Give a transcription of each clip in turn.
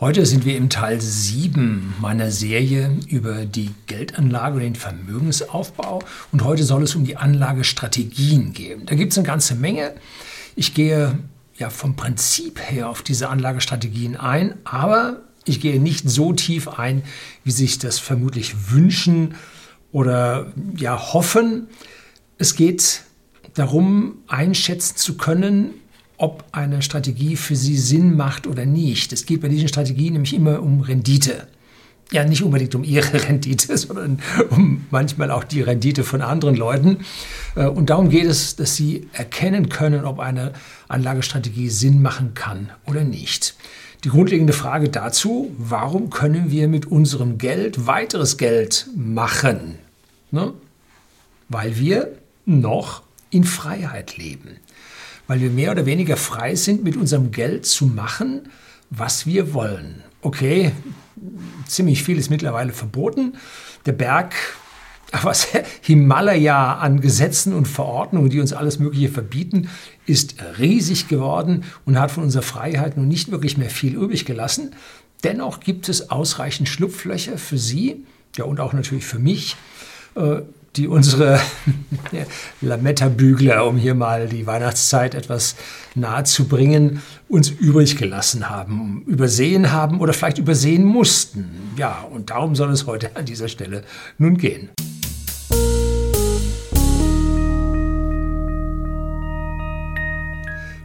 Heute sind wir im Teil 7 meiner Serie über die Geldanlage oder den Vermögensaufbau und heute soll es um die Anlagestrategien gehen. Da gibt es eine ganze Menge. Ich gehe ja vom Prinzip her auf diese Anlagestrategien ein, aber ich gehe nicht so tief ein, wie sich das vermutlich wünschen oder ja hoffen. Es geht darum, einschätzen zu können, ob eine Strategie für Sie Sinn macht oder nicht. Es geht bei diesen Strategien nämlich immer um Rendite. Ja, nicht unbedingt um Ihre Rendite, sondern um manchmal auch die Rendite von anderen Leuten. Und darum geht es, dass Sie erkennen können, ob eine Anlagestrategie Sinn machen kann oder nicht. Die grundlegende Frage dazu, warum können wir mit unserem Geld weiteres Geld machen? Ne? Weil wir noch in Freiheit leben. Weil wir mehr oder weniger frei sind, mit unserem Geld zu machen, was wir wollen. Okay, ziemlich viel ist mittlerweile verboten. Der Berg, was Himalaya an Gesetzen und Verordnungen, die uns alles Mögliche verbieten, ist riesig geworden und hat von unserer Freiheit nun nicht wirklich mehr viel übrig gelassen. Dennoch gibt es ausreichend Schlupflöcher für Sie, ja und auch natürlich für mich, die unsere Lametta-Bügler, um hier mal die Weihnachtszeit etwas nahe zu bringen, uns übrig gelassen haben, übersehen haben oder vielleicht übersehen mussten. Ja, und darum soll es heute an dieser Stelle nun gehen.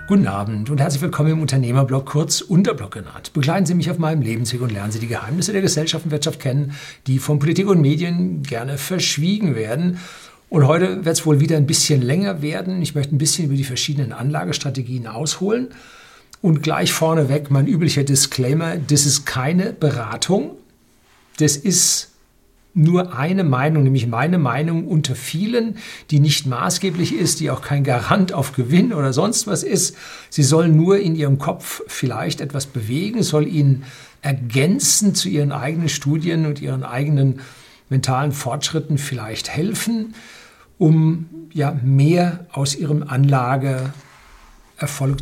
Guten Abend und herzlich willkommen im Unternehmerblog, kurz Unterblog genannt. Begleiten Sie mich auf meinem Lebensweg und lernen Sie die Geheimnisse der Gesellschaft und Wirtschaft kennen, die von Politik und Medien gerne verschwiegen werden. Und heute wird es wohl wieder ein bisschen länger werden. Ich möchte ein bisschen über die verschiedenen Anlagestrategien ausholen. Und gleich vorneweg mein üblicher Disclaimer, das ist keine Beratung. Das ist nur eine Meinung, nämlich meine Meinung unter vielen, die nicht maßgeblich ist, die auch kein Garant auf Gewinn oder sonst was ist. Sie soll nur in Ihrem Kopf vielleicht etwas bewegen, soll Ihnen ergänzend zu Ihren eigenen Studien und Ihren eigenen mentalen Fortschritten vielleicht helfen, um ja mehr aus Ihrem Anlageerfolg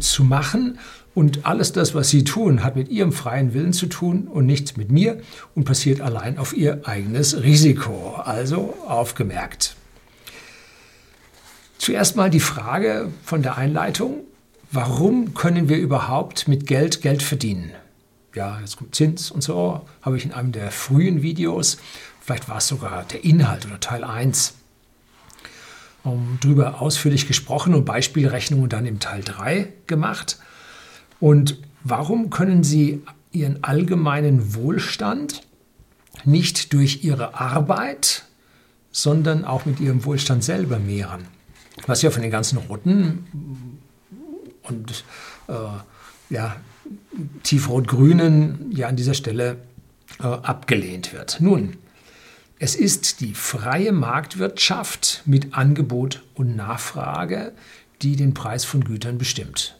zu machen. Und alles das, was Sie tun, hat mit Ihrem freien Willen zu tun und nichts mit mir und passiert allein auf Ihr eigenes Risiko. Also aufgemerkt. Zuerst mal die Frage von der Einleitung, warum können wir überhaupt mit Geld verdienen? Ja, jetzt kommt Zins und so, habe ich in einem der frühen Videos, vielleicht war es sogar der Inhalt oder Teil 1, darüber ausführlich gesprochen und Beispielrechnungen dann im Teil 3 gemacht. Und warum können Sie Ihren allgemeinen Wohlstand nicht durch Ihre Arbeit, sondern auch mit Ihrem Wohlstand selber mehren? Was ja von den ganzen roten und tiefrot-grünen ja an dieser Stelle abgelehnt wird. Nun, es ist die freie Marktwirtschaft mit Angebot und Nachfrage, die den Preis von Gütern bestimmt.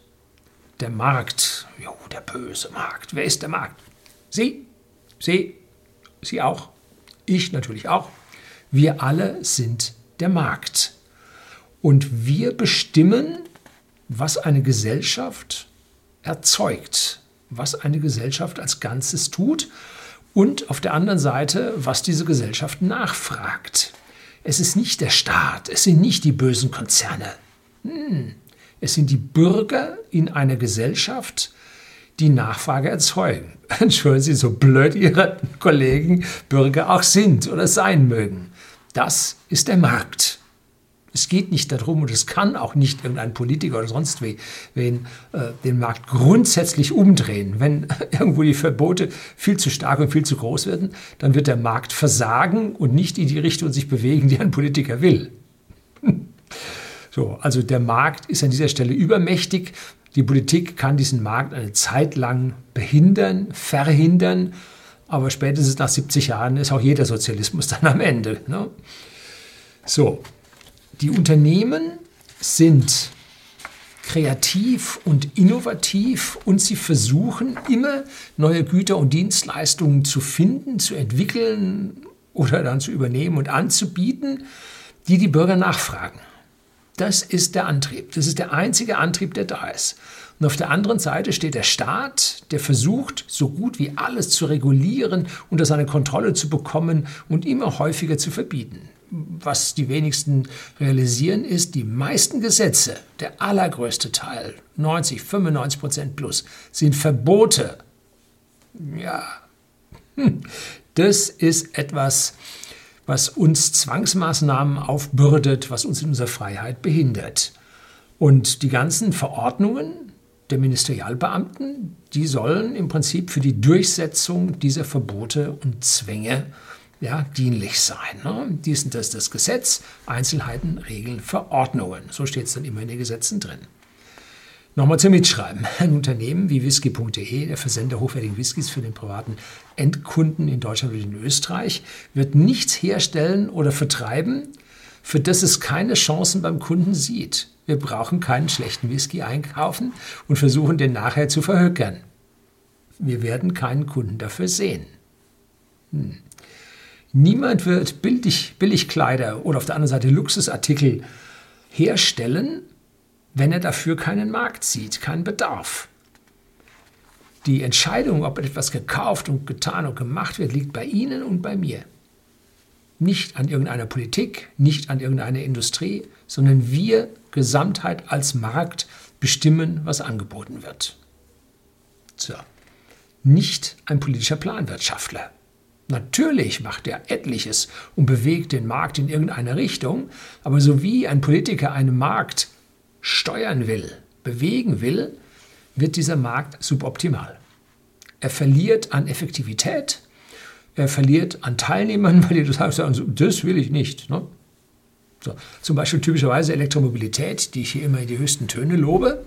Der Markt, jo, der böse Markt. Wer ist der Markt? Sie auch, ich natürlich auch. Wir alle sind der Markt. Und wir bestimmen, was eine Gesellschaft erzeugt, was eine Gesellschaft als Ganzes tut und auf der anderen Seite, was diese Gesellschaft nachfragt. Es ist nicht der Staat, es sind nicht die bösen Konzerne. Es sind die Bürger in einer Gesellschaft, die Nachfrage erzeugen. Entschuldigen Sie, so blöd Ihre Kollegen Bürger auch sind oder sein mögen. Das ist der Markt. Es geht nicht darum und es kann auch nicht irgendein Politiker oder sonst wen den Markt grundsätzlich umdrehen. Wenn irgendwo die Verbote viel zu stark und viel zu groß werden, dann wird der Markt versagen und nicht in die Richtung sich bewegen, die ein Politiker will. So, also der Markt ist an dieser Stelle übermächtig. Die Politik kann diesen Markt eine Zeit lang behindern, verhindern, aber spätestens nach 70 Jahren ist auch jeder Sozialismus dann am Ende. Ne? So, die Unternehmen sind kreativ und innovativ und sie versuchen immer neue Güter und Dienstleistungen zu finden, zu entwickeln oder dann zu übernehmen und anzubieten, die die Bürger nachfragen. Das ist der Antrieb. Das ist der einzige Antrieb, der da ist. Und auf der anderen Seite steht der Staat, der versucht, so gut wie alles zu regulieren, unter seine Kontrolle zu bekommen und immer häufiger zu verbieten. Was die wenigsten realisieren, ist, die meisten Gesetze, der allergrößte Teil, 90-95% plus, sind Verbote. Ja, das ist etwas, was uns Zwangsmaßnahmen aufbürdet, was uns in unserer Freiheit behindert. Und die ganzen Verordnungen der Ministerialbeamten, die sollen im Prinzip für die Durchsetzung dieser Verbote und Zwänge, ja, dienlich sein. Ne? Dies und das ist das Gesetz, Einzelheiten, Regeln, Verordnungen. So steht es dann immer in den Gesetzen drin. Nochmal zum Mitschreiben. Ein Unternehmen wie Whisky.de, der Versender hochwertigen Whiskys für den privaten Endkunden in Deutschland und in Österreich, wird nichts herstellen oder vertreiben, für das es keine Chancen beim Kunden sieht. Wir brauchen keinen schlechten Whisky einkaufen und versuchen, den nachher zu verhökern. Wir werden keinen Kunden dafür sehen. Niemand wird Billigkleider oder auf der anderen Seite Luxusartikel herstellen, wenn er dafür keinen Markt sieht, keinen Bedarf. Die Entscheidung, ob etwas gekauft und getan und gemacht wird, liegt bei Ihnen und bei mir. Nicht an irgendeiner Politik, nicht an irgendeiner Industrie, sondern wir Gesamtheit als Markt bestimmen, was angeboten wird. So. Nicht ein politischer Planwirtschaftler. Natürlich macht er etliches und bewegt den Markt in irgendeine Richtung, aber so wie ein Politiker einen Markt steuern will, bewegen will, wird dieser Markt suboptimal. Er verliert an Effektivität, er verliert an Teilnehmern, weil die sagen, das will ich nicht. Ne? So, zum Beispiel typischerweise Elektromobilität, die ich hier immer in die höchsten Töne lobe,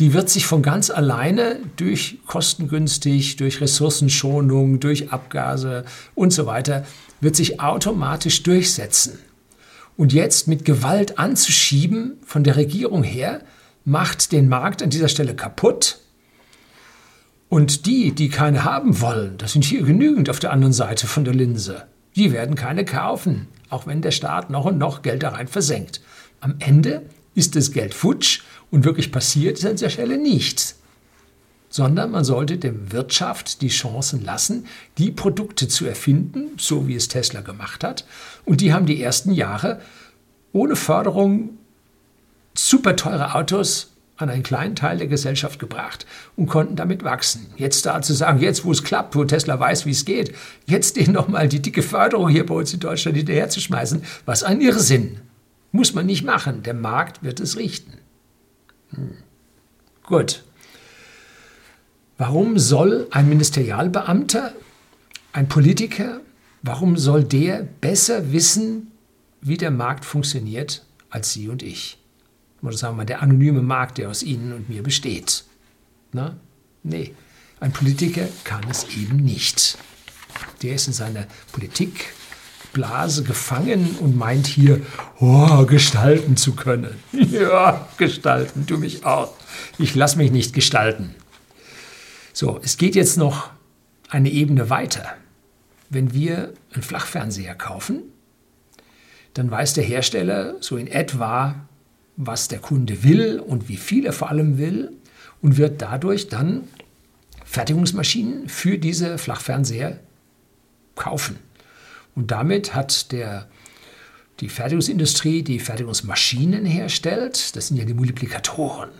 die wird sich von ganz alleine durch kostengünstig, durch Ressourcenschonung, durch Abgase und so weiter, wird sich automatisch durchsetzen. Und jetzt mit Gewalt anzuschieben von der Regierung her, macht den Markt an dieser Stelle kaputt. Und die, die keine haben wollen, das sind hier genügend auf der anderen Seite von der Linse, die werden keine kaufen, auch wenn der Staat noch und noch Geld da rein versenkt. Am Ende ist das Geld futsch und wirklich passiert ist an dieser Stelle nichts. Sondern man sollte der Wirtschaft die Chancen lassen, die Produkte zu erfinden, so wie es Tesla gemacht hat. Und die haben die ersten Jahre ohne Förderung super teure Autos an einen kleinen Teil der Gesellschaft gebracht und konnten damit wachsen. Jetzt da zu sagen, jetzt wo es klappt, wo Tesla weiß, wie es geht, jetzt denen nochmal die dicke Förderung hier bei uns in Deutschland hinterherzuschmeißen, was ein Irrsinn. Muss man nicht machen, der Markt wird es richten. Gut. Warum soll ein Ministerialbeamter, ein Politiker, warum soll der besser wissen, wie der Markt funktioniert, als Sie und ich? Oder sagen wir mal, der anonyme Markt, der aus Ihnen und mir besteht. Na? Nee, ein Politiker kann es eben nicht. Der ist in seiner Politikblase gefangen und meint hier, oh, gestalten zu können. Ja, gestalten, tu mich auch. Ich lasse mich nicht gestalten. So, es geht jetzt noch eine Ebene weiter. Wenn wir einen Flachfernseher kaufen, dann weiß der Hersteller so in etwa, was der Kunde will und wie viel er vor allem will und wird dadurch dann Fertigungsmaschinen für diese Flachfernseher kaufen. Und damit hat die Fertigungsindustrie, die Fertigungsmaschinen herstellt, das sind ja die Multiplikatoren.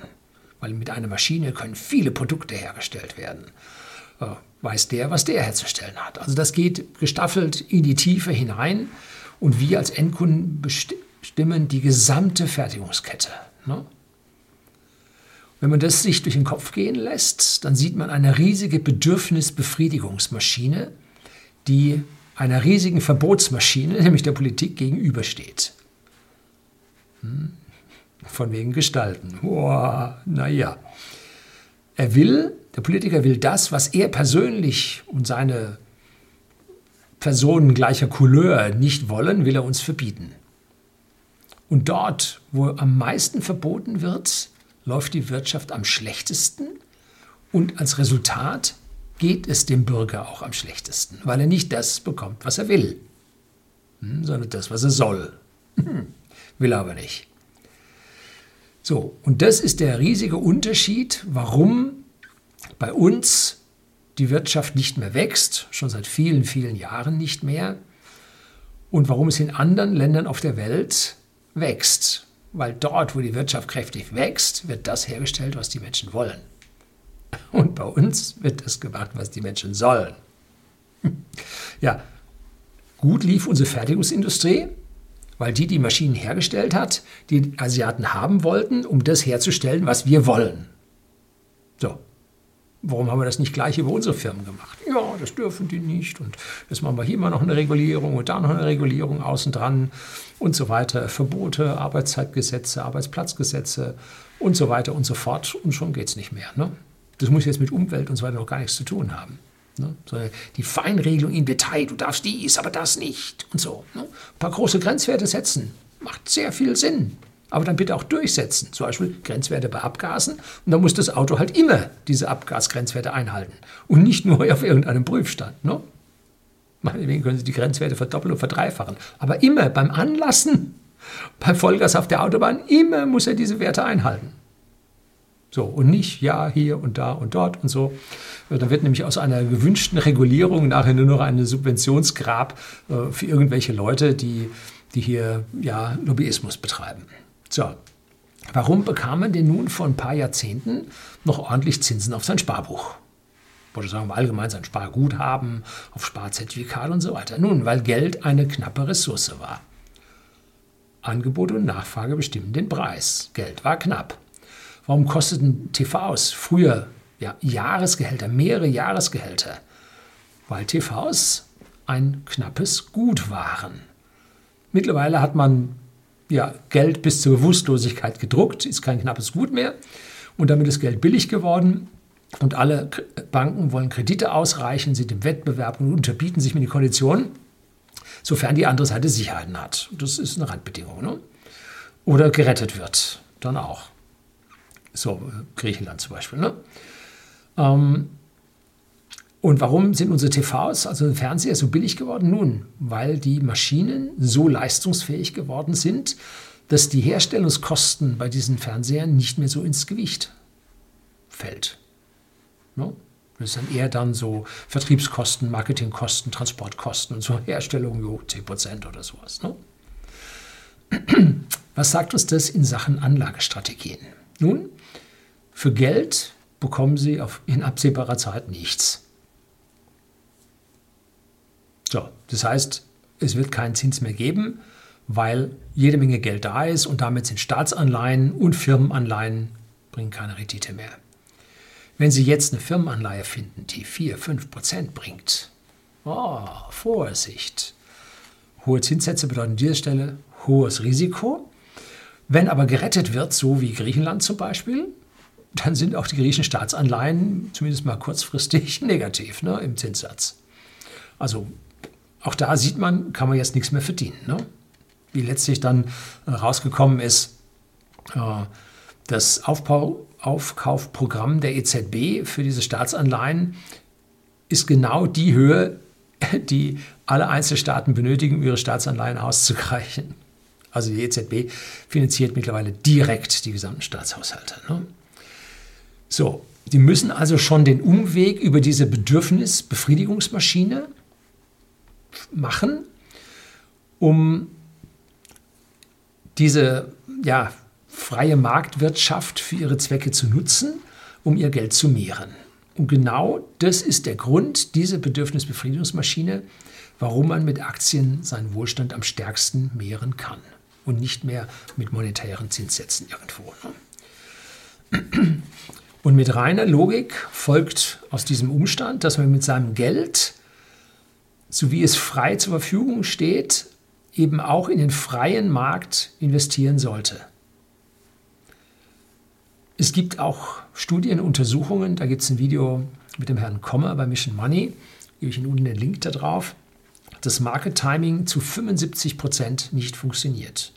Weil mit einer Maschine können viele Produkte hergestellt werden. Weiß der, was der herzustellen hat. Also das geht gestaffelt in die Tiefe hinein und wir als Endkunden bestimmen die gesamte Fertigungskette. Ne? Wenn man das sich durch den Kopf gehen lässt, dann sieht man eine riesige Bedürfnisbefriedigungsmaschine, die einer riesigen Verbotsmaschine, nämlich der Politik, gegenübersteht. Von wegen Gestalten. Boah, naja. Der Politiker will das, was er persönlich und seine Personen gleicher Couleur nicht wollen, will er uns verbieten. Und dort, wo am meisten verboten wird, läuft die Wirtschaft am schlechtesten und als Resultat geht es dem Bürger auch am schlechtesten, weil er nicht das bekommt, was er will, sondern das, was er soll. Will er aber nicht. So, und das ist der riesige Unterschied, warum bei uns die Wirtschaft nicht mehr wächst, schon seit vielen, vielen Jahren nicht mehr, und warum es in anderen Ländern auf der Welt wächst. Weil dort, wo die Wirtschaft kräftig wächst, wird das hergestellt, was die Menschen wollen. Und bei uns wird das gemacht, was die Menschen sollen. Ja, gut lief unsere Fertigungsindustrie, weil die Maschinen hergestellt hat, die Asiaten haben wollten, um das herzustellen, was wir wollen. So, warum haben wir das nicht gleich über unsere Firmen gemacht? Ja, das dürfen die nicht und jetzt machen wir hier mal noch eine Regulierung und da noch eine Regulierung außen dran und so weiter. Verbote, Arbeitszeitgesetze, Arbeitsplatzgesetze und so weiter und so fort und schon geht es nicht mehr. Ne? Das muss jetzt mit Umwelt und so weiter noch gar nichts zu tun haben. Ne? Sondern die Feinregelung im Detail, du darfst dies, aber das nicht und so. Ne? Ein paar große Grenzwerte setzen, macht sehr viel Sinn, aber dann bitte auch durchsetzen. Zum Beispiel Grenzwerte bei Abgasen und dann muss das Auto halt immer diese Abgasgrenzwerte einhalten und nicht nur auf irgendeinem Prüfstand. Ne? Meinetwegen können Sie die Grenzwerte verdoppeln und verdreifachen, aber immer beim Anlassen, bei Vollgas auf der Autobahn, immer muss er diese Werte einhalten. So, und nicht, ja, hier und da und dort und so. Da wird nämlich aus einer gewünschten Regulierung nachher nur noch ein Subventionsgrab für irgendwelche Leute, die hier ja, Lobbyismus betreiben. So, warum bekam man denn nun vor ein paar Jahrzehnten noch ordentlich Zinsen auf sein Sparbuch? Oder sagen wir allgemein sein Sparguthaben, auf Sparzertifikate und so weiter. Nun, weil Geld eine knappe Ressource war. Angebot und Nachfrage bestimmen den Preis. Geld war knapp. Warum kosteten TVs früher ja, Jahresgehälter, mehrere Jahresgehälter? Weil TVs ein knappes Gut waren. Mittlerweile hat man ja, Geld bis zur Bewusstlosigkeit gedruckt, ist kein knappes Gut mehr. Und damit ist Geld billig geworden. Und alle Banken wollen Kredite ausreichen, sind im Wettbewerb und unterbieten sich mit den Konditionen, sofern die andere Seite Sicherheiten hat. Das ist eine Randbedingung. Ne? Oder gerettet wird, dann auch. So, Griechenland zum Beispiel. Ne? Und warum sind unsere TVs, also Fernseher, so billig geworden? Nun, weil die Maschinen so leistungsfähig geworden sind, dass die Herstellungskosten bei diesen Fernsehern nicht mehr so ins Gewicht fällt. Ne? Das sind eher dann so Vertriebskosten, Marketingkosten, Transportkosten und so Herstellung, jo, 10% oder sowas. Ne? Was sagt uns das in Sachen Anlagestrategien? Nun, für Geld bekommen Sie in absehbarer Zeit nichts. So, das heißt, es wird keinen Zins mehr geben, weil jede Menge Geld da ist und damit sind Staatsanleihen und Firmenanleihen bringen keine Rendite mehr. Wenn Sie jetzt eine Firmenanleihe finden, die 4-5% bringt, oh, Vorsicht. Hohe Zinssätze bedeuten an dieser Stelle hohes Risiko. Wenn aber gerettet wird, so wie Griechenland zum Beispiel, dann sind auch die griechischen Staatsanleihen zumindest mal kurzfristig negativ, ne, im Zinssatz. Also auch da sieht man, kann man jetzt nichts mehr verdienen. Ne? Wie letztlich dann rausgekommen ist, das Aufkaufprogramm der EZB für diese Staatsanleihen ist genau die Höhe, die alle Einzelstaaten benötigen, um ihre Staatsanleihen auszugleichen. Also die EZB finanziert mittlerweile direkt die gesamten Staatshaushalte. Ne? So, die müssen also schon den Umweg über diese Bedürfnisbefriedigungsmaschine machen, um diese ja, freie Marktwirtschaft für ihre Zwecke zu nutzen, um ihr Geld zu mehren. Und genau das ist der Grund, diese Bedürfnisbefriedigungsmaschine, warum man mit Aktien seinen Wohlstand am stärksten mehren kann. Und nicht mehr mit monetären Zinssätzen irgendwo. Und mit reiner Logik folgt aus diesem Umstand, dass man mit seinem Geld, so wie es frei zur Verfügung steht, eben auch in den freien Markt investieren sollte. Es gibt auch Studien, Untersuchungen, da gibt es ein Video mit dem Herrn Kommer bei Mission Money, gebe ich Ihnen unten den Link da drauf, dass Market Timing zu 75% nicht funktioniert.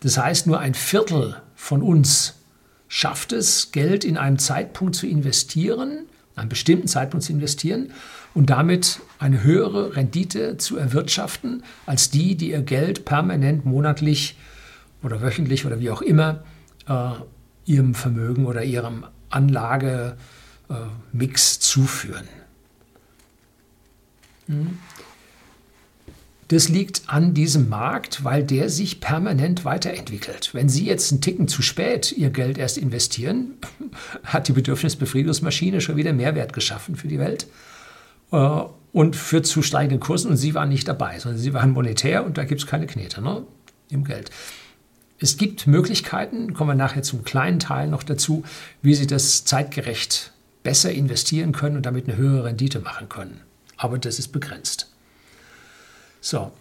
Das heißt, nur ein Viertel von uns schafft es, Geld in einem Zeitpunkt zu investieren, einen bestimmten Zeitpunkt zu investieren und damit eine höhere Rendite zu erwirtschaften, als die, die ihr Geld permanent monatlich oder wöchentlich oder wie auch immer ihrem Vermögen oder ihrem Anlagemix zuführen. Das liegt an diesem Markt, weil der sich permanent weiterentwickelt. Wenn Sie jetzt einen Ticken zu spät Ihr Geld erst investieren, hat die Bedürfnisbefriedigungsmaschine schon wieder Mehrwert geschaffen für die Welt und führt zu steigenden Kursen. Und Sie waren nicht dabei, sondern Sie waren monetär und da gibt es keine Knete, ne, im Geld. Es gibt Möglichkeiten, kommen wir nachher zum kleinen Teil noch dazu, wie Sie das zeitgerecht besser investieren können und damit eine höhere Rendite machen können. Aber das ist begrenzt. So,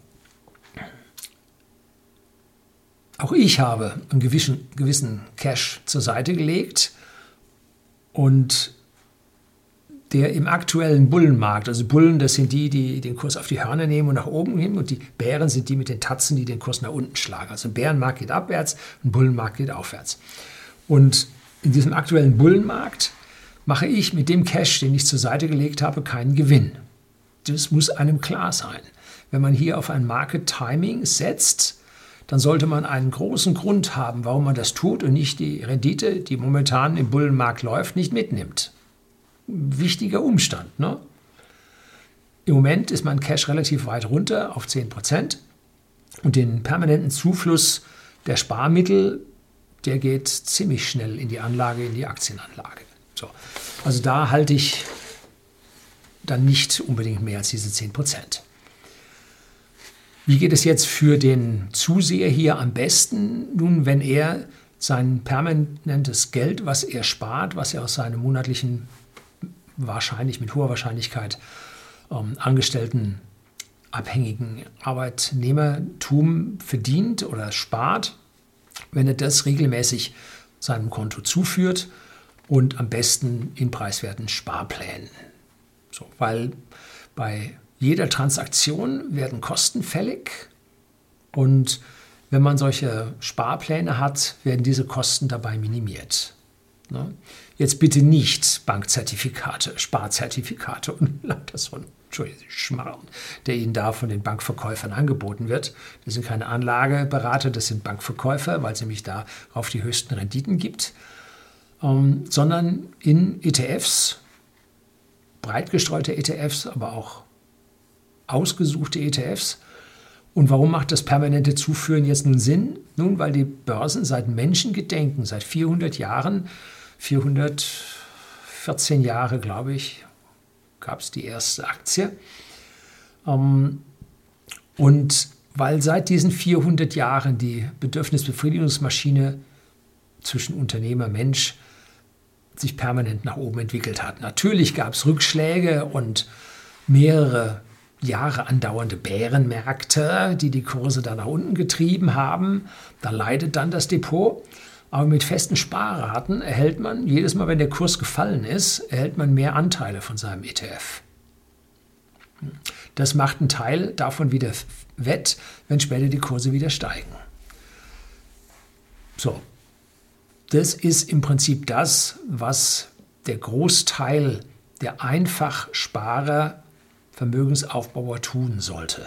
auch ich habe einen gewissen Cash zur Seite gelegt und der im aktuellen Bullenmarkt, also Bullen, das sind die, die den Kurs auf die Hörner nehmen und nach oben nehmen und die Bären sind die mit den Tatzen, die den Kurs nach unten schlagen. Also ein Bärenmarkt geht abwärts, ein Bullenmarkt geht aufwärts. Und in diesem aktuellen Bullenmarkt mache ich mit dem Cash, den ich zur Seite gelegt habe, keinen Gewinn. Das muss einem klar sein. Wenn man hier auf ein Market Timing setzt, dann sollte man einen großen Grund haben, warum man das tut und nicht die Rendite, die momentan im Bullenmarkt läuft, nicht mitnimmt. Wichtiger Umstand, ne? Im Moment ist mein Cash relativ weit runter auf 10% und den permanenten Zufluss der Sparmittel, der geht ziemlich schnell in die Anlage, in die Aktienanlage. So. Also da halte ich dann nicht unbedingt mehr als diese 10%. Wie geht es jetzt für den Zuseher hier am besten? Nun, wenn er sein permanentes Geld, was er spart, was er aus seinem monatlichen, wahrscheinlich mit hoher Wahrscheinlichkeit angestellten, abhängigen Arbeitnehmertum verdient oder spart, wenn er das regelmäßig seinem Konto zuführt und am besten in preiswerten Sparplänen. So, weil bei jeder Transaktion werden Kosten fällig und wenn man solche Sparpläne hat, werden diese Kosten dabei minimiert. Jetzt bitte nicht Bankzertifikate, Sparzertifikate und das so ein Schmarrn, der Ihnen da von den Bankverkäufern angeboten wird. Das sind keine Anlageberater, das sind Bankverkäufer, weil es nämlich darauf die höchsten Renditen gibt, sondern in ETFs, breit gestreute ETFs, aber auch ausgesuchte ETFs. Und warum macht das permanente Zuführen jetzt nun Sinn? Nun, weil die Börsen seit Menschengedenken, seit 400 Jahren, 414 Jahre, glaube ich, gab es die erste Aktie. Und weil seit diesen 400 Jahren die Bedürfnisbefriedigungsmaschine zwischen Unternehmer, Mensch sich permanent nach oben entwickelt hat. Natürlich gab es Rückschläge und mehrere Jahre andauernde Bärenmärkte, die Kurse da nach unten getrieben haben. Da leidet dann das Depot. Aber mit festen Sparraten erhält man, jedes Mal, wenn der Kurs gefallen ist, erhält man mehr Anteile von seinem ETF. Das macht einen Teil davon wieder wett, wenn später die Kurse wieder steigen. So, das ist im Prinzip das, was der Großteil der Einfachsparer, Vermögensaufbauer tun sollte.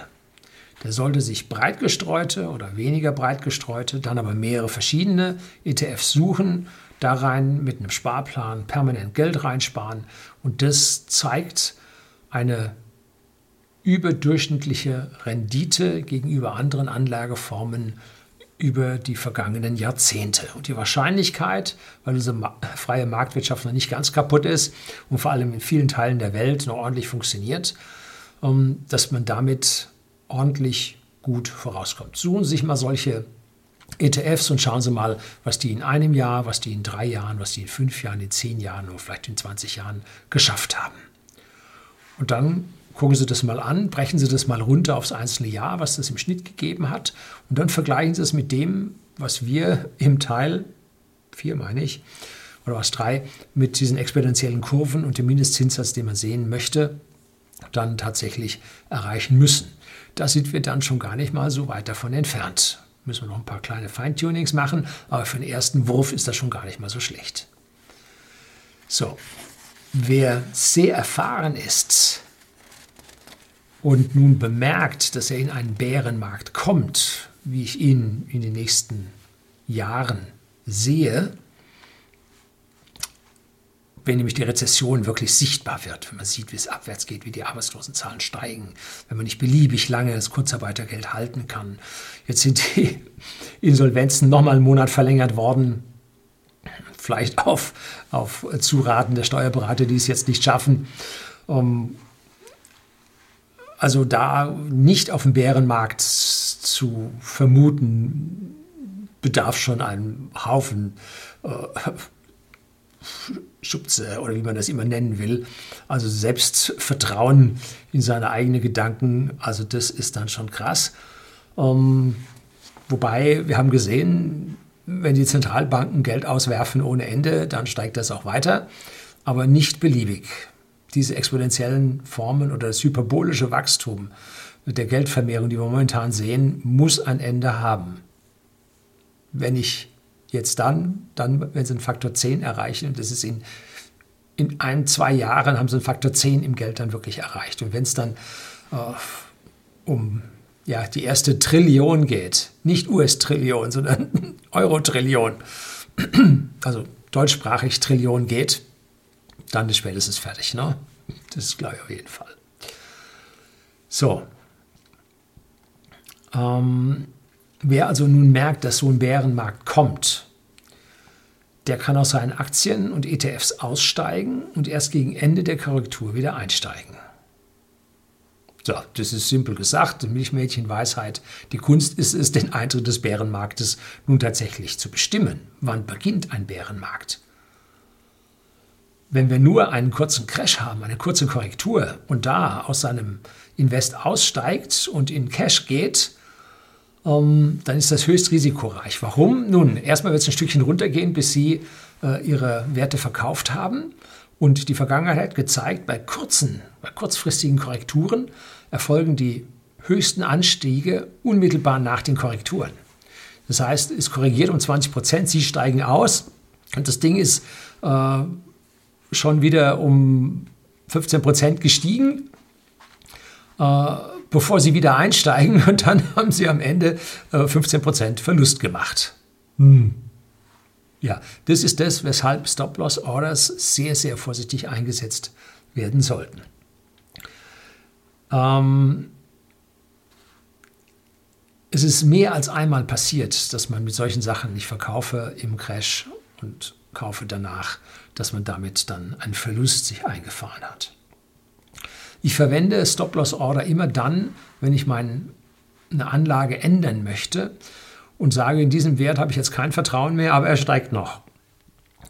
Der sollte sich breit gestreute oder weniger breit gestreute, dann aber mehrere verschiedene ETFs suchen, da rein mit einem Sparplan permanent Geld reinsparen und das zeigt eine überdurchschnittliche Rendite gegenüber anderen Anlageformen über die vergangenen Jahrzehnte. Und die Wahrscheinlichkeit, weil unsere freie Marktwirtschaft noch nicht ganz kaputt ist und vor allem in vielen Teilen der Welt noch ordentlich funktioniert, dass man damit ordentlich gut vorauskommt. Suchen Sie sich mal solche ETFs und schauen Sie mal, was die in einem Jahr, was die in 3 Jahren, was die in 5 Jahren, in 10 Jahren oder vielleicht in 20 Jahren geschafft haben. Und dann gucken Sie das mal an, brechen Sie das mal runter aufs einzelne Jahr, was das im Schnitt gegeben hat und dann vergleichen Sie es mit dem, was wir im Teil 4, meine ich, oder was 3, mit diesen exponentiellen Kurven und dem Mindestzinssatz, den man sehen möchte, dann tatsächlich erreichen müssen. Da sind wir dann schon gar nicht mal so weit davon entfernt. Müssen wir noch ein paar kleine Feintunings machen, aber für den ersten Wurf ist das schon gar nicht mal so schlecht. So, wer sehr erfahren ist und nun bemerkt, dass er in einen Bärenmarkt kommt, wie ich ihn in den nächsten Jahren sehe, wenn nämlich die Rezession wirklich sichtbar wird, wenn man sieht, wie es abwärts geht, wie die Arbeitslosenzahlen steigen, wenn man nicht beliebig lange das Kurzarbeitergeld halten kann. Jetzt sind die Insolvenzen nochmal einen Monat verlängert worden, vielleicht auf Zuraten der Steuerberater, die es jetzt nicht schaffen. Also da nicht auf dem Bärenmarkt zu vermuten, bedarf schon einem Haufen Schubse oder wie man das immer nennen will. Also Selbstvertrauen in seine eigenen Gedanken, also das ist dann schon krass. Wobei, wir haben gesehen, wenn die Zentralbanken Geld auswerfen ohne Ende, dann steigt das auch weiter, aber nicht beliebig. Diese exponentiellen Formen oder das hyperbolische Wachstum der Geldvermehrung, die wir momentan sehen, muss ein Ende haben. Wenn ich jetzt dann, wenn sie einen Faktor 10 erreichen, und das ist in ein, zwei Jahren, haben sie einen Faktor 10 im Geld dann wirklich erreicht. Und wenn es dann um die erste Trillion geht, nicht US-Trillion, sondern Euro-Trillion, also deutschsprachig Trillion geht, dann ist spätestens fertig, ne? Das ist, glaube ich, auf jeden Fall. So. Wer also nun merkt, dass so ein Bärenmarkt kommt, der kann aus seinen Aktien und ETFs aussteigen und erst gegen Ende der Korrektur wieder einsteigen. So, das ist simpel gesagt, Milchmädchenweisheit. Die Kunst ist es, den Eintritt des Bärenmarktes nun tatsächlich zu bestimmen. Wann beginnt ein Bärenmarkt? Wenn wir nur einen kurzen Crash haben, eine kurze Korrektur und da aus seinem Invest aussteigt und in Cash geht, dann ist das höchst risikoreich. Warum? Nun, erstmal wird es ein Stückchen runtergehen, bis Sie Ihre Werte verkauft haben. Und die Vergangenheit hat gezeigt, bei kurzfristigen Korrekturen erfolgen die höchsten Anstiege unmittelbar nach den Korrekturen. Das heißt, es korrigiert um 20%, Sie steigen aus und das Ding ist schon wieder um 15% gestiegen. Bevor sie wieder einsteigen und dann haben sie am Ende 15% Verlust gemacht. Ja, das ist das, weshalb Stop-Loss-Orders sehr, sehr vorsichtig eingesetzt werden sollten. Es ist mehr als einmal passiert, dass man mit solchen Sachen, ich verkaufe im Crash und kaufe danach, dass man damit dann einen Verlust sich eingefahren hat. Ich verwende Stop-Loss-Order immer dann, wenn ich meine Anlage ändern möchte und sage, in diesem Wert habe ich jetzt kein Vertrauen mehr, aber er steigt noch.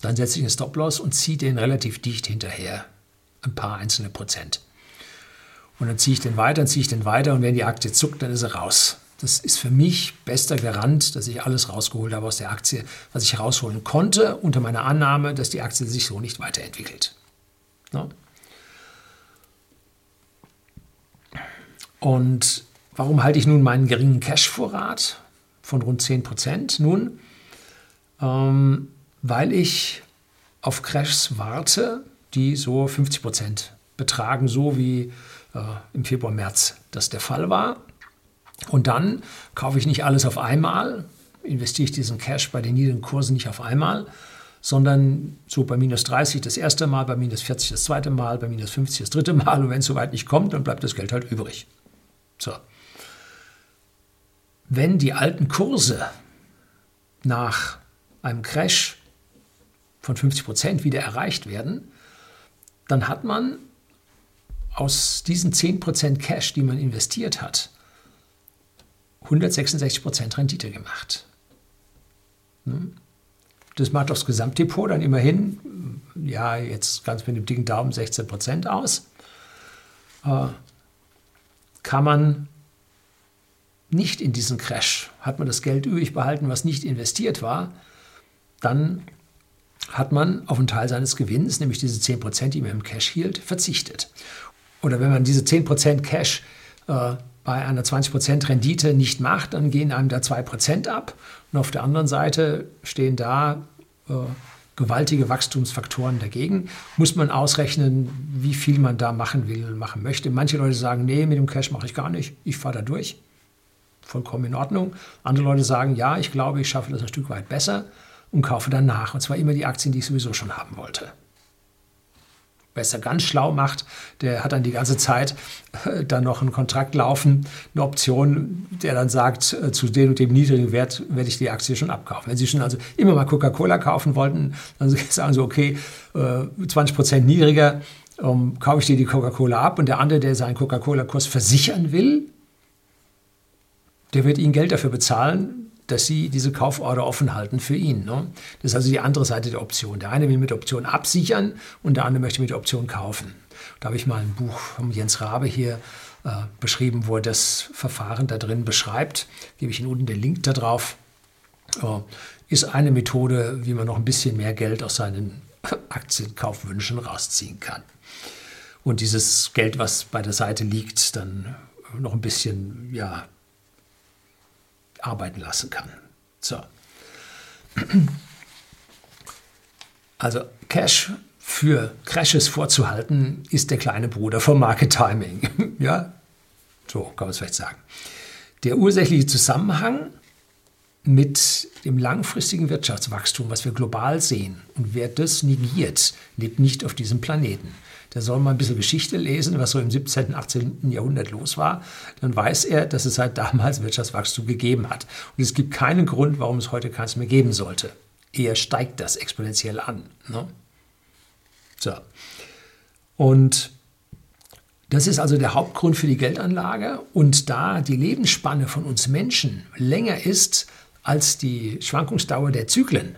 Dann setze ich einen Stop-Loss und ziehe den relativ dicht hinterher, ein paar einzelne Prozent. Und dann ziehe ich den weiter, und wenn die Aktie zuckt, dann ist er raus. Das ist für mich bester Garant, dass ich alles rausgeholt habe aus der Aktie, was ich rausholen konnte, unter meiner Annahme, dass die Aktie sich so nicht weiterentwickelt. No? Und warum halte ich nun meinen geringen Cash-Vorrat von rund 10%? Nun, weil ich auf Crashs warte, die so 50% betragen, so wie im Februar, März das der Fall war. Und dann kaufe ich nicht alles auf einmal, investiere ich diesen Cash bei den niedrigen Kursen nicht auf einmal, sondern so bei minus 30 das erste Mal, bei minus 40 das zweite Mal, bei minus 50 das dritte Mal. Und wenn es soweit nicht kommt, dann bleibt das Geld halt übrig. So. Wenn die alten Kurse nach einem Crash von 50% wieder erreicht werden, dann hat man aus diesen 10% Cash, die man investiert hat, 166% Rendite gemacht. Das macht aufs Gesamtdepot dann immerhin, ja, jetzt ganz mit dem dicken Daumen 16% aus. Kann man nicht in diesen Crash, hat man das Geld übrig behalten, was nicht investiert war, dann hat man auf einen Teil seines Gewinns, nämlich diese 10%, die man im Cash hielt, verzichtet. Oder wenn man diese 10% Cash bei einer 20% Rendite nicht macht, dann gehen einem da 2% ab. Und auf der anderen Seite stehen da gewaltige Wachstumsfaktoren dagegen. Muss man ausrechnen, wie viel man da machen möchte. Manche Leute sagen, nee, mit dem Cash mache ich gar nicht, ich fahre da durch. Vollkommen in Ordnung. Andere Leute sagen, ja, ich glaube, ich schaffe das ein Stück weit besser. und kaufe dann nach. Und zwar immer die Aktien, die ich sowieso schon haben wollte. Wer es da ganz schlau macht, der hat dann die ganze Zeit dann noch einen Kontrakt laufen, eine Option, der dann sagt, zu dem und dem niedrigen Wert werde ich die Aktie schon abkaufen. Wenn Sie schon also immer mal Coca-Cola kaufen wollten, dann sagen Sie, okay, 20% niedriger, kaufe ich dir die Coca-Cola ab. Und der andere, der seinen Coca-Cola-Kurs versichern will, der wird Ihnen Geld dafür bezahlen, dass Sie diese Kauforder offen halten für ihn. Ne? Das ist also die andere Seite der Option. Der eine will mit Option absichern und der andere möchte mit Option kaufen. Da habe ich mal ein Buch von Jens Rabe hier beschrieben, wo er das Verfahren da drin beschreibt. Gebe ich Ihnen unten den Link da drauf. Ist eine Methode, wie man noch ein bisschen mehr Geld aus seinen Aktienkaufwünschen rausziehen kann. Und dieses Geld, was bei der Seite liegt, dann noch ein bisschen, ja, arbeiten lassen kann. So. Also Cash für Crashes vorzuhalten, ist der kleine Bruder vom Market Timing. Ja, so kann man es vielleicht sagen. Der ursächliche Zusammenhang mit dem langfristigen Wirtschaftswachstum, was wir global sehen, und wer das negiert, lebt nicht auf diesem Planeten. Der soll mal ein bisschen Geschichte lesen, was so im 17. und 18. Jahrhundert los war. Dann weiß er, dass es seit damals Wirtschaftswachstum gegeben hat. Und es gibt keinen Grund, warum es heute keins mehr geben sollte. Eher steigt das exponentiell an. Ne? So. Und das ist also der Hauptgrund für die Geldanlage. Und da die Lebensspanne von uns Menschen länger ist als die Schwankungsdauer der Zyklen,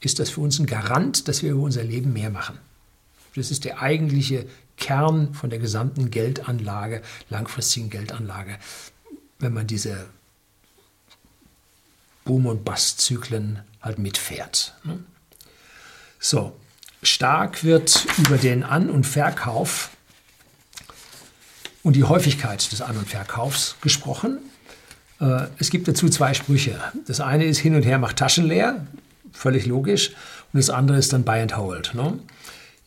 ist das für uns ein Garant, dass wir über unser Leben mehr machen. Das ist der eigentliche Kern von der gesamten Geldanlage, langfristigen Geldanlage, wenn man diese Boom- und Bust-Zyklen halt mitfährt. So, stark wird über den An- und Verkauf und die Häufigkeit des An- und Verkaufs gesprochen. Es gibt dazu zwei Sprüche. Das eine ist, hin und her macht Taschen leer, völlig logisch, und das andere ist dann Buy and Hold. Ne?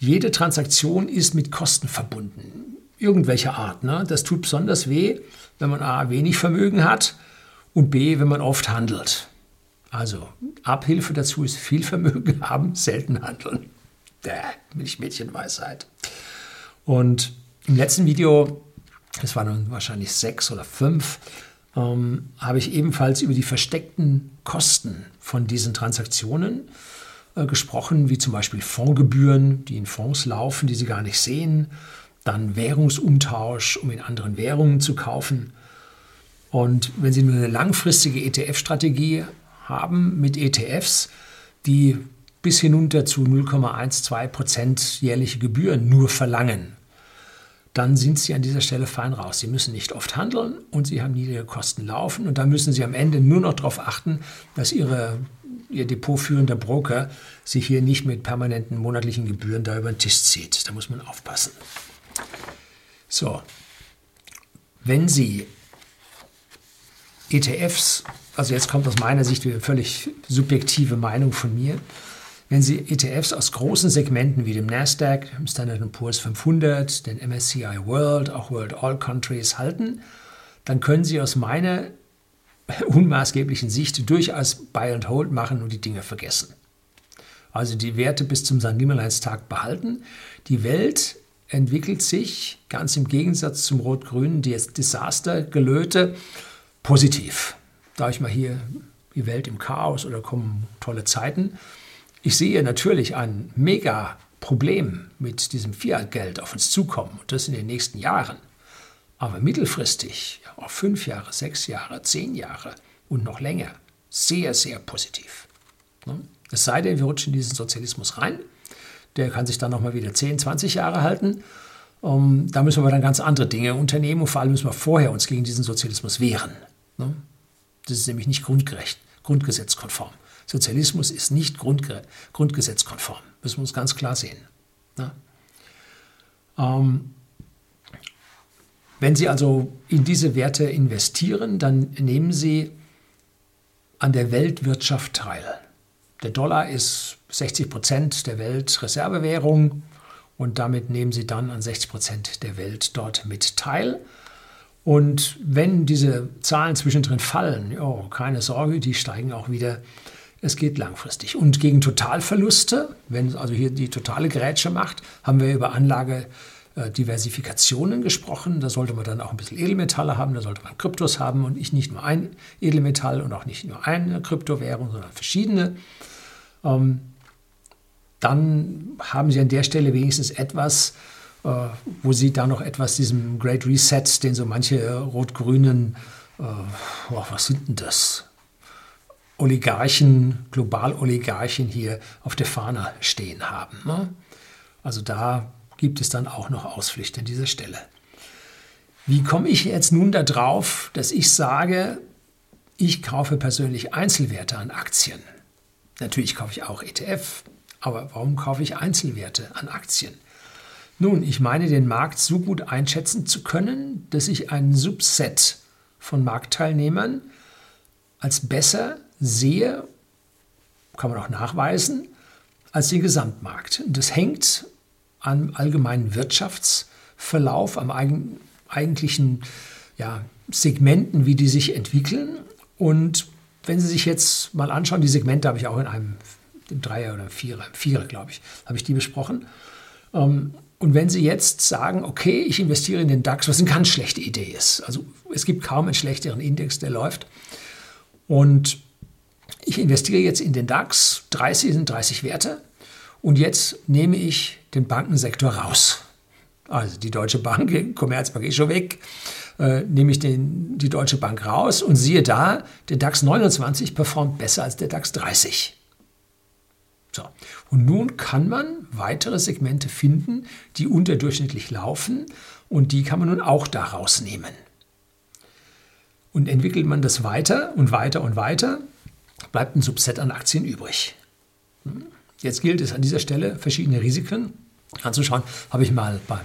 Jede Transaktion ist mit Kosten verbunden, irgendwelcher Art. Ne? Das tut besonders weh, wenn man A, wenig Vermögen hat und B, wenn man oft handelt. Also Abhilfe dazu ist viel Vermögen haben, selten handeln. Milchmädchenweisheit. Und im letzten Video, das waren nun wahrscheinlich 6 oder 5, habe ich ebenfalls über die versteckten Kosten von diesen Transaktionen gesprochen, wie zum Beispiel Fondsgebühren, die in Fonds laufen, die Sie gar nicht sehen, dann Währungsumtausch, um in anderen Währungen zu kaufen. Und wenn Sie nur eine langfristige ETF-Strategie haben mit ETFs, die bis hinunter zu 0,12% jährliche Gebühren nur verlangen, dann sind Sie an dieser Stelle fein raus. Sie müssen nicht oft handeln und Sie haben niedrige Kosten laufen. Und dann müssen Sie am Ende nur noch darauf achten, dass Ihr depotführender Broker sich hier nicht mit permanenten monatlichen Gebühren da über den Tisch zieht. Da muss man aufpassen. So, wenn Sie ETFs, also jetzt kommt aus meiner Sicht eine völlig subjektive Meinung von mir, wenn Sie ETFs aus großen Segmenten wie dem Nasdaq, dem Standard & Poor's 500, den MSCI World, auch World All Countries halten, dann können Sie aus meiner unmaßgeblichen Sicht durchaus Buy and Hold machen und die Dinge vergessen. Also die Werte bis zum St. Nimmerleinstag behalten. Die Welt entwickelt sich, ganz im Gegensatz zum rot-grünen Desaster-Gelöte, positiv. Da ich mal hier die Welt im Chaos oder kommen tolle Zeiten. Ich sehe natürlich ein Mega-Problem mit diesem Fiat-Geld auf uns zukommen und das in den nächsten Jahren. Aber mittelfristig, auf 5 Jahre, 6 Jahre, 10 Jahre und noch länger, sehr, sehr positiv. Es sei denn, wir rutschen in diesen Sozialismus rein. Der kann sich dann nochmal wieder 10, 20 Jahre halten. Da müssen wir aber dann ganz andere Dinge unternehmen und vor allem müssen wir vorher uns gegen diesen Sozialismus wehren. Das ist nämlich nicht grundgerecht, grundgesetzkonform. Sozialismus ist nicht grundgesetzkonform. Müssen wir uns ganz klar sehen. Wenn Sie also in diese Werte investieren, dann nehmen Sie an der Weltwirtschaft teil. Der Dollar ist 60% der Weltreservewährung und damit nehmen Sie dann an 60% der Welt dort mit teil. Und wenn diese Zahlen zwischendrin fallen, keine Sorge, die steigen auch wieder es geht langfristig. Und gegen Totalverluste, wenn also hier die totale Grätsche macht, haben wir über Anlagediversifikationen gesprochen. Da sollte man dann auch ein bisschen Edelmetalle haben, da sollte man Kryptos haben und nicht nur ein Edelmetall und auch nicht nur eine Kryptowährung, sondern verschiedene. Dann haben Sie an der Stelle wenigstens etwas, wo Sie da noch etwas diesem Great Reset, den so manche rot-grünen, was sind denn das? Oligarchen, Global-Oligarchen hier auf der Fahne stehen haben. Ne? Also da gibt es dann auch noch Auspflicht an dieser Stelle. Wie komme ich jetzt nun darauf, dass ich sage, ich kaufe persönlich Einzelwerte an Aktien? Natürlich kaufe ich auch ETF, aber warum kaufe ich Einzelwerte an Aktien? Nun, ich meine, den Markt so gut einschätzen zu können, dass ich einen Subset von Marktteilnehmern als besser sehe, kann man auch nachweisen, als den Gesamtmarkt. Und das hängt am allgemeinen Wirtschaftsverlauf, am eigentlichen Segmenten, wie die sich entwickeln. Und wenn Sie sich jetzt mal anschauen, die Segmente habe ich auch in einem Vierer, glaube ich, habe ich die besprochen. Und wenn Sie jetzt sagen, okay, ich investiere in den DAX, was eine ganz schlechte Idee ist. Also es gibt kaum einen schlechteren Index, der läuft. Und ich investiere jetzt in den DAX, 30 Werte. Und jetzt nehme ich den Bankensektor raus. Also die Deutsche Bank, Commerzbank ist schon weg. Nehme ich die Deutsche Bank raus und siehe da, der DAX 29 performt besser als der DAX 30. So. Und nun kann man weitere Segmente finden, die unterdurchschnittlich laufen und die kann man nun auch da rausnehmen. Und entwickelt man das weiter und weiter und weiter, bleibt ein Subset an Aktien übrig. Jetzt gilt es an dieser Stelle, verschiedene Risiken anzuschauen. Habe ich mal beim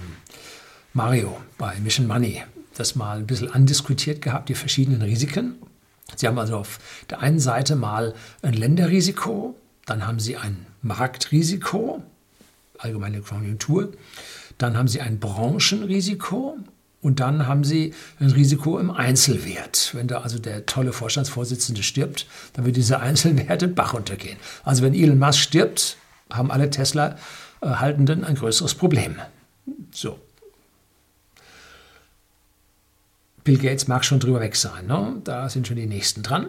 Mario, bei Mission Money, das mal ein bisschen andiskutiert gehabt, die verschiedenen Risiken. Sie haben also auf der einen Seite mal ein Länderrisiko, dann haben Sie ein Marktrisiko, allgemeine Konjunktur, dann haben Sie ein Branchenrisiko und dann haben Sie ein Risiko im Einzelwert. Wenn da also der tolle Vorstandsvorsitzende stirbt, dann wird dieser Einzelwert in den Bach runtergehen. Also wenn Elon Musk stirbt, haben alle Tesla-Haltenden ein größeres Problem. So. Bill Gates mag schon drüber weg sein, ne? Da sind schon die Nächsten dran.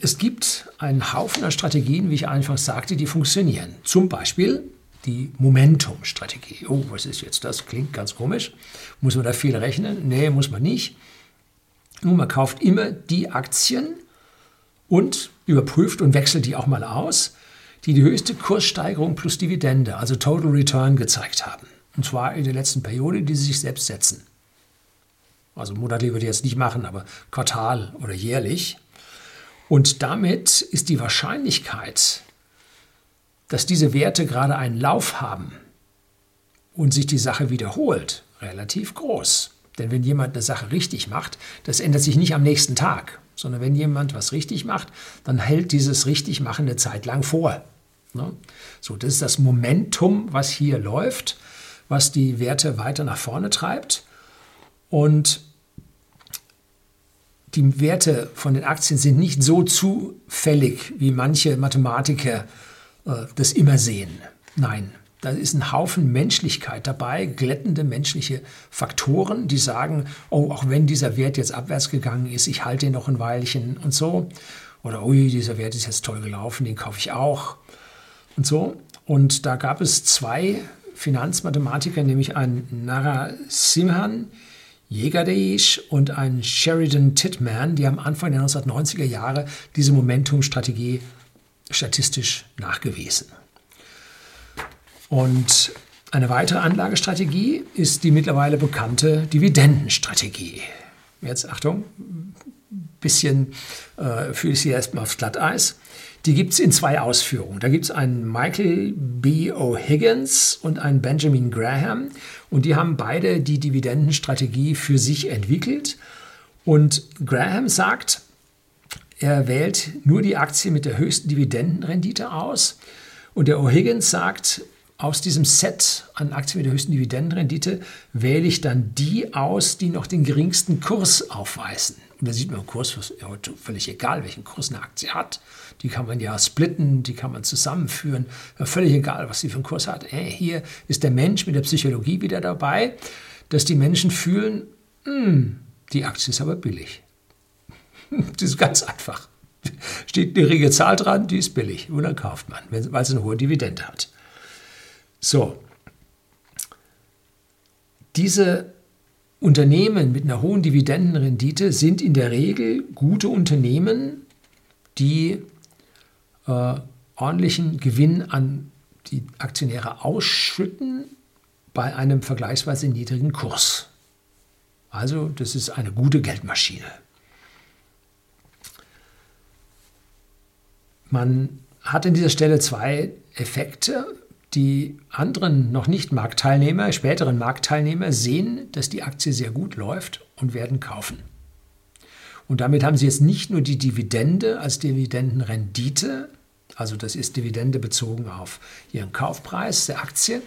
Es gibt einen Haufen an Strategien, wie ich einfach sagte, die funktionieren. Zum Beispiel die Momentum-Strategie. Oh, was ist jetzt das? Klingt ganz komisch. Muss man da viel rechnen? Nee, muss man nicht. Nun, man kauft immer die Aktien und überprüft und wechselt die auch mal aus, die die höchste Kurssteigerung plus Dividende, also Total Return, gezeigt haben. Und zwar in der letzten Periode, die sie sich selbst setzen. Also monatlich würde ich jetzt nicht machen, aber quartal oder jährlich. Und damit ist die Wahrscheinlichkeit, dass diese Werte gerade einen Lauf haben und sich die Sache wiederholt, relativ groß. Denn wenn jemand eine Sache richtig macht, das ändert sich nicht am nächsten Tag, sondern wenn jemand was richtig macht, dann hält dieses Richtigmachen eine Zeit lang vor. So, das ist das Momentum, was hier läuft, was die Werte weiter nach vorne treibt. Und die Werte von den Aktien sind nicht so zufällig, wie manche Mathematiker das immer sehen. Nein, da ist ein Haufen Menschlichkeit dabei, glättende menschliche Faktoren, die sagen, oh, auch wenn dieser Wert jetzt abwärts gegangen ist, ich halte ihn noch ein Weilchen und so. Oder, ui, dieser Wert ist jetzt toll gelaufen, den kaufe ich auch und so. Und da gab es zwei Finanzmathematiker, nämlich einen Narasimhan Jegadeesh und ein Sheridan Titman, die am Anfang der 1990er Jahre diese Momentum-Strategie statistisch nachgewiesen. Und eine weitere Anlagestrategie ist die mittlerweile bekannte Dividendenstrategie. Jetzt Achtung, ein bisschen fühle ich Sie erstmal aufs Glatteis. Die gibt es in zwei Ausführungen. Da gibt es einen Michael B. O'Higgins und einen Benjamin Graham. Und die haben beide die Dividendenstrategie für sich entwickelt. Und Graham sagt, er wählt nur die Aktie mit der höchsten Dividendenrendite aus. Und der O'Higgins sagt, aus diesem Set an Aktien mit der höchsten Dividendenrendite wähle ich dann die aus, die noch den geringsten Kurs aufweisen. Und da sieht man im Kurs, was ja heute völlig egal, welchen Kurs eine Aktie hat. Die kann man ja splitten, die kann man zusammenführen. Völlig egal, was sie für einen Kurs hat. Hier ist der Mensch mit der Psychologie wieder dabei, dass die Menschen fühlen, die Aktie ist aber billig. Das ist ganz einfach. Steht eine rege Zahl dran, die ist billig. Und dann kauft man, weil es eine hohe Dividende hat. So. Diese Unternehmen mit einer hohen Dividendenrendite sind in der Regel gute Unternehmen, die ordentlichen Gewinn an die Aktionäre ausschütten bei einem vergleichsweise niedrigen Kurs. Also das ist eine gute Geldmaschine. Man hat an dieser Stelle zwei Effekte. Die anderen noch nicht Marktteilnehmer, späteren Marktteilnehmer sehen, dass die Aktie sehr gut läuft und werden kaufen. Und damit haben sie jetzt nicht nur die Dividende als Dividendenrendite, also das ist Dividende bezogen auf ihren Kaufpreis der Aktie,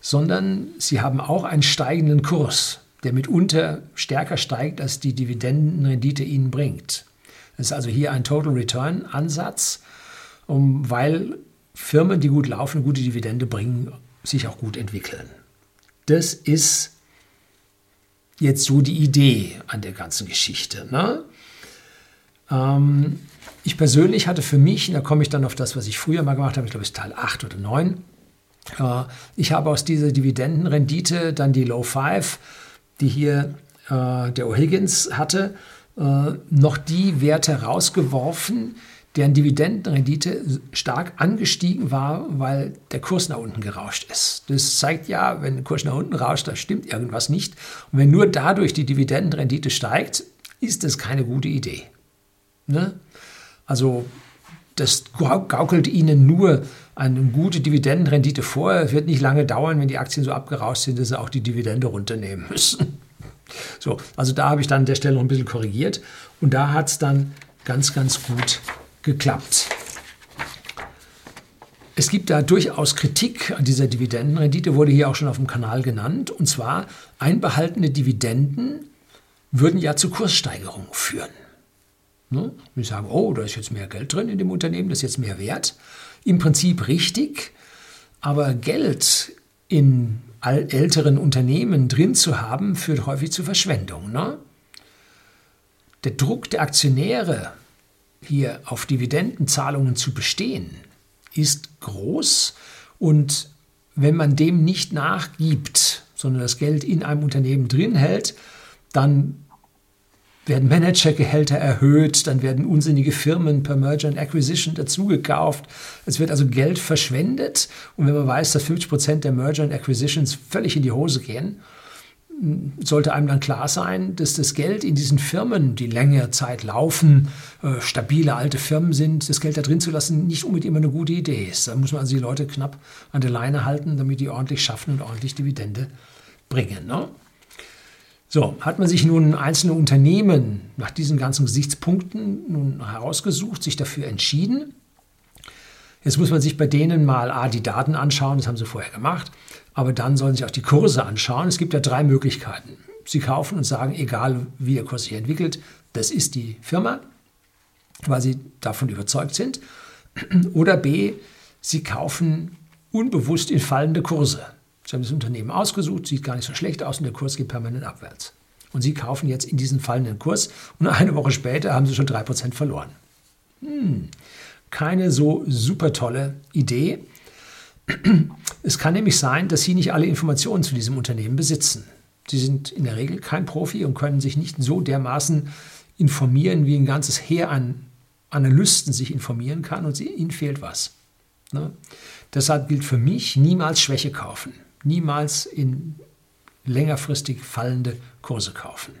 sondern sie haben auch einen steigenden Kurs, der mitunter stärker steigt, als die Dividendenrendite ihnen bringt. Das ist also hier ein Total Return Ansatz, weil Firmen, die gut laufen, gute Dividende bringen, sich auch gut entwickeln. Das ist jetzt so die Idee an der ganzen Geschichte. Ne? Ich persönlich hatte für mich, und da komme ich dann auf das, was ich früher mal gemacht habe, ich glaube, es ist Teil 8 oder 9, ich habe aus dieser Dividendenrendite dann die Low 5, die hier der O'Higgins hatte, noch die Werte rausgeworfen, deren Dividendenrendite stark angestiegen war, weil der Kurs nach unten gerauscht ist. Das zeigt ja, wenn der Kurs nach unten rauscht, da stimmt irgendwas nicht. Und wenn nur dadurch die Dividendenrendite steigt, ist das keine gute Idee. Ne? Also das gaukelt Ihnen nur eine gute Dividendenrendite vor. Es wird nicht lange dauern, wenn die Aktien so abgerauscht sind, dass Sie auch die Dividende runternehmen müssen. So, also da habe ich dann an der Stelle noch ein bisschen korrigiert. Und da hat es dann ganz, ganz gut geklappt. Es gibt da durchaus Kritik an dieser Dividendenrendite, wurde hier auch schon auf dem Kanal genannt, und zwar einbehaltene Dividenden würden ja zu Kurssteigerungen führen. Ne? Wir sagen, oh, da ist jetzt mehr Geld drin in dem Unternehmen, das ist jetzt mehr wert. Im Prinzip richtig, aber Geld in älteren Unternehmen drin zu haben, führt häufig zu Verschwendung. Ne? Der Druck der Aktionäre, hier auf Dividendenzahlungen zu bestehen, ist groß, und wenn man dem nicht nachgibt, sondern das Geld in einem Unternehmen drin hält, dann werden Managergehälter erhöht, dann werden unsinnige Firmen per Merger and Acquisition dazugekauft. Es wird also Geld verschwendet, und wenn man weiß, dass 50% der Merger and Acquisitions völlig in die Hose gehen, sollte einem dann klar sein, dass das Geld in diesen Firmen, die längere Zeit laufen, stabile alte Firmen sind, das Geld da drin zu lassen, nicht unbedingt immer eine gute Idee ist. Da muss man also die Leute knapp an der Leine halten, damit die ordentlich schaffen und ordentlich Dividende bringen. Ne? So, hat man sich nun einzelne Unternehmen nach diesen ganzen Gesichtspunkten nun herausgesucht, sich dafür entschieden. Jetzt muss man sich bei denen mal die Daten anschauen, das haben sie vorher gemacht, aber dann sollen sich auch die Kurse anschauen. Es gibt ja drei Möglichkeiten. Sie kaufen und sagen, egal wie der Kurs sich entwickelt, das ist die Firma, weil sie davon überzeugt sind. Oder B, sie kaufen unbewusst in fallende Kurse. Sie haben das Unternehmen ausgesucht, sieht gar nicht so schlecht aus und der Kurs geht permanent abwärts. Und sie kaufen jetzt in diesen fallenden Kurs und eine Woche später haben sie schon 3% verloren. Keine so super tolle Idee. Es kann nämlich sein, dass Sie nicht alle Informationen zu diesem Unternehmen besitzen. Sie sind in der Regel kein Profi und können sich nicht so dermaßen informieren, wie ein ganzes Heer an Analysten sich informieren kann, und ihnen fehlt was. Ne? Deshalb gilt für mich, niemals Schwäche kaufen. Niemals in längerfristig fallende Kurse kaufen.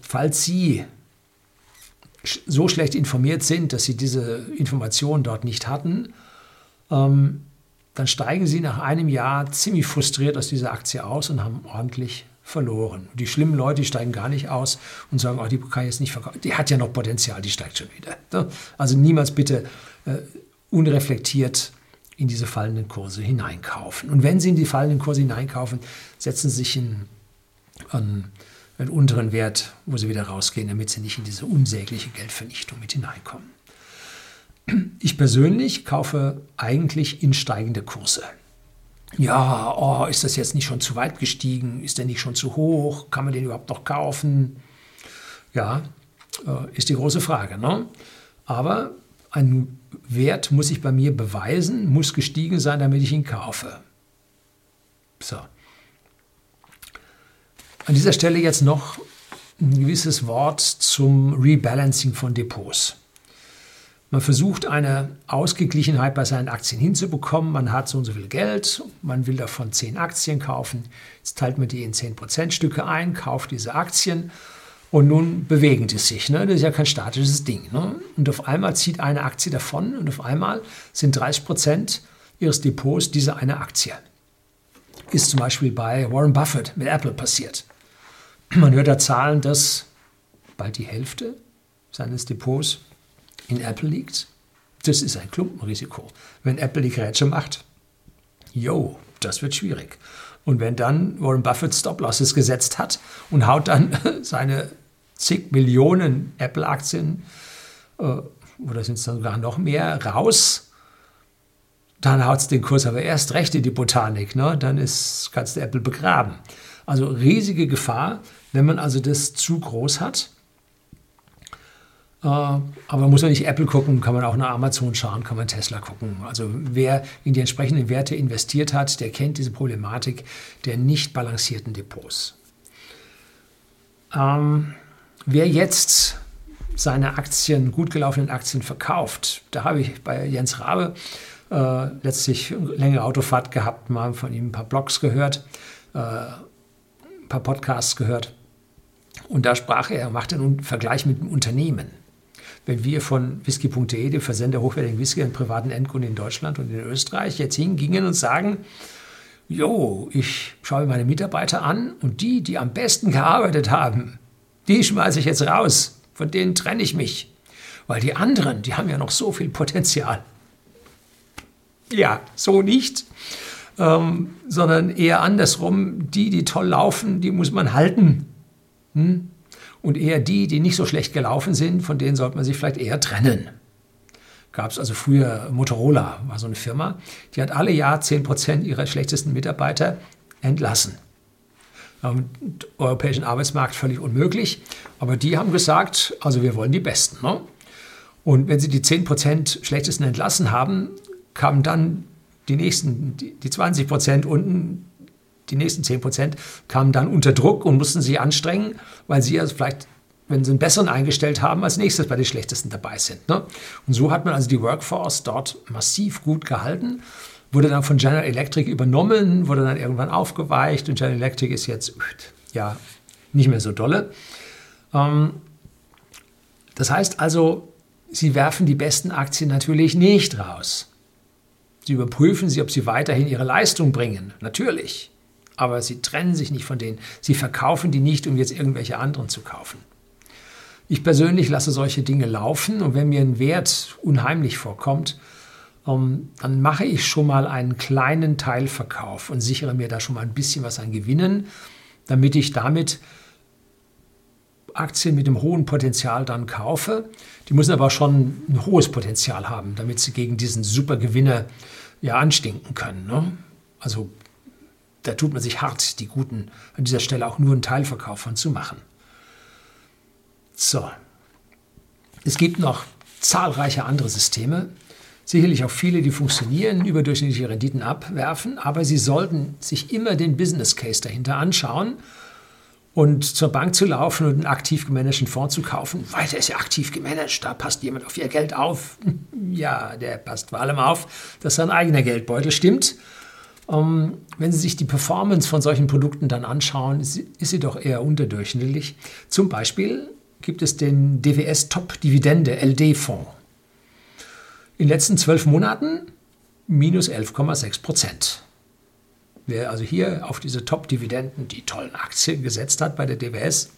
Falls Sie so schlecht informiert sind, dass sie diese Informationen dort nicht hatten, dann steigen sie nach einem Jahr ziemlich frustriert aus dieser Aktie aus und haben ordentlich verloren. Die schlimmen Leute, die steigen gar nicht aus und sagen, oh, die kann ich jetzt nicht verkaufen, die hat ja noch Potenzial, die steigt schon wieder. Also niemals bitte unreflektiert in diese fallenden Kurse hineinkaufen. Und wenn Sie in die fallenden Kurse hineinkaufen, setzen Sie sich in einen unteren Wert, wo sie wieder rausgehen, damit sie nicht in diese unsägliche Geldvernichtung mit hineinkommen. Ich persönlich kaufe eigentlich in steigende Kurse. Ja, ist das jetzt nicht schon zu weit gestiegen? Ist der nicht schon zu hoch? Kann man den überhaupt noch kaufen? Ja, ist die große Frage, ne? Aber ein Wert muss ich bei mir beweisen, muss gestiegen sein, damit ich ihn kaufe. So. An dieser Stelle jetzt noch ein gewisses Wort zum Rebalancing von Depots. Man versucht, eine Ausgeglichenheit bei seinen Aktien hinzubekommen. Man hat so und so viel Geld, man will davon 10 Aktien kaufen. Jetzt teilt man die in 10%-Stücke ein, kauft diese Aktien und nun bewegen die sich. Ne? Das ist ja kein statisches Ding. Ne? Und auf einmal zieht eine Aktie davon und auf einmal sind 30% ihres Depots diese eine Aktie. Ist zum Beispiel bei Warren Buffett mit Apple passiert. Man hört da Zahlen, dass bald die Hälfte seines Depots in Apple liegt. Das ist ein Klumpenrisiko. Wenn Apple die Grätsche macht, das wird schwierig. Und wenn dann Warren Buffett Stop-Losses gesetzt hat und haut dann seine zig Millionen Apple-Aktien, oder sind es dann sogar noch mehr, raus, dann haut es den Kurs aber erst recht in die Botanik. Ne? Dann kannst du Apple begraben. Also riesige Gefahr, wenn man also das zu groß hat. Aber muss man nicht Apple gucken, kann man auch nach Amazon schauen, kann man Tesla gucken. Also wer in die entsprechenden Werte investiert hat, der kennt diese Problematik der nicht balancierten Depots. Wer jetzt seine Aktien, gut gelaufenen Aktien verkauft, da habe ich bei Jens Rabe letztlich eine längere Autofahrt gehabt, mal von ihm ein paar Blogs gehört, ein paar Podcasts gehört. Und da sprach er, machte einen Vergleich mit dem Unternehmen. Wenn wir von Whisky.de, dem Versender hochwertigen Whisky an privaten Endkunden in Deutschland und in Österreich, jetzt hingingen und sagen, ich schaue mir meine Mitarbeiter an und die am besten gearbeitet haben, die schmeiße ich jetzt raus, von denen trenne ich mich. Weil die anderen, die haben ja noch so viel Potenzial. Ja, so nicht, sondern eher andersrum, die toll laufen, die muss man halten. Und eher die nicht so schlecht gelaufen sind, von denen sollte man sich vielleicht eher trennen. Gab es also früher, Motorola war so eine Firma, die hat alle Jahr 10% ihrer schlechtesten Mitarbeiter entlassen. Im europäischen Arbeitsmarkt völlig unmöglich, aber die haben gesagt, also wir wollen die Besten. Ne? Und wenn sie die 10% schlechtesten entlassen haben, kamen dann die nächsten, die 20% unten, die nächsten 10% kamen dann unter Druck und mussten sich anstrengen, weil sie also vielleicht, wenn sie einen besseren eingestellt haben, als nächstes bei den schlechtesten dabei sind. Ne? Und so hat man also die Workforce dort massiv gut gehalten, wurde dann von General Electric übernommen, wurde dann irgendwann aufgeweicht und General Electric ist jetzt ja nicht mehr so dolle. Das heißt also, sie werfen die besten Aktien natürlich nicht raus. Sie überprüfen sie, ob sie weiterhin ihre Leistung bringen, natürlich. Aber sie trennen sich nicht von denen. Sie verkaufen die nicht, um jetzt irgendwelche anderen zu kaufen. Ich persönlich lasse solche Dinge laufen und wenn mir ein Wert unheimlich vorkommt, dann mache ich schon mal einen kleinen Teilverkauf und sichere mir da schon mal ein bisschen was an Gewinnen, damit ich damit Aktien mit einem hohen Potenzial dann kaufe. Die müssen aber schon ein hohes Potenzial haben, damit sie gegen diesen Supergewinner ja anstinken können. Ne? Also da tut man sich hart, die Guten an dieser Stelle auch nur einen Teilverkauf von zu machen. So, es gibt noch zahlreiche andere Systeme, sicherlich auch viele, die funktionieren, überdurchschnittliche Renditen abwerfen, aber sie sollten sich immer den Business Case dahinter anschauen und zur Bank zu laufen und einen aktiv gemanagten Fonds zu kaufen. Weil der ist ja aktiv gemanagt, da passt jemand auf ihr Geld auf. Ja, der passt vor allem auf, dass sein eigener Geldbeutel stimmt. Wenn Sie sich die Performance von solchen Produkten dann anschauen, ist sie doch eher unterdurchschnittlich. Zum Beispiel gibt es den DWS-Top-Dividende-LD-Fonds. In den letzten 12 Monaten minus 11,6%. Wer also hier auf diese Top-Dividenden, die tollen Aktien gesetzt hat bei der DWS,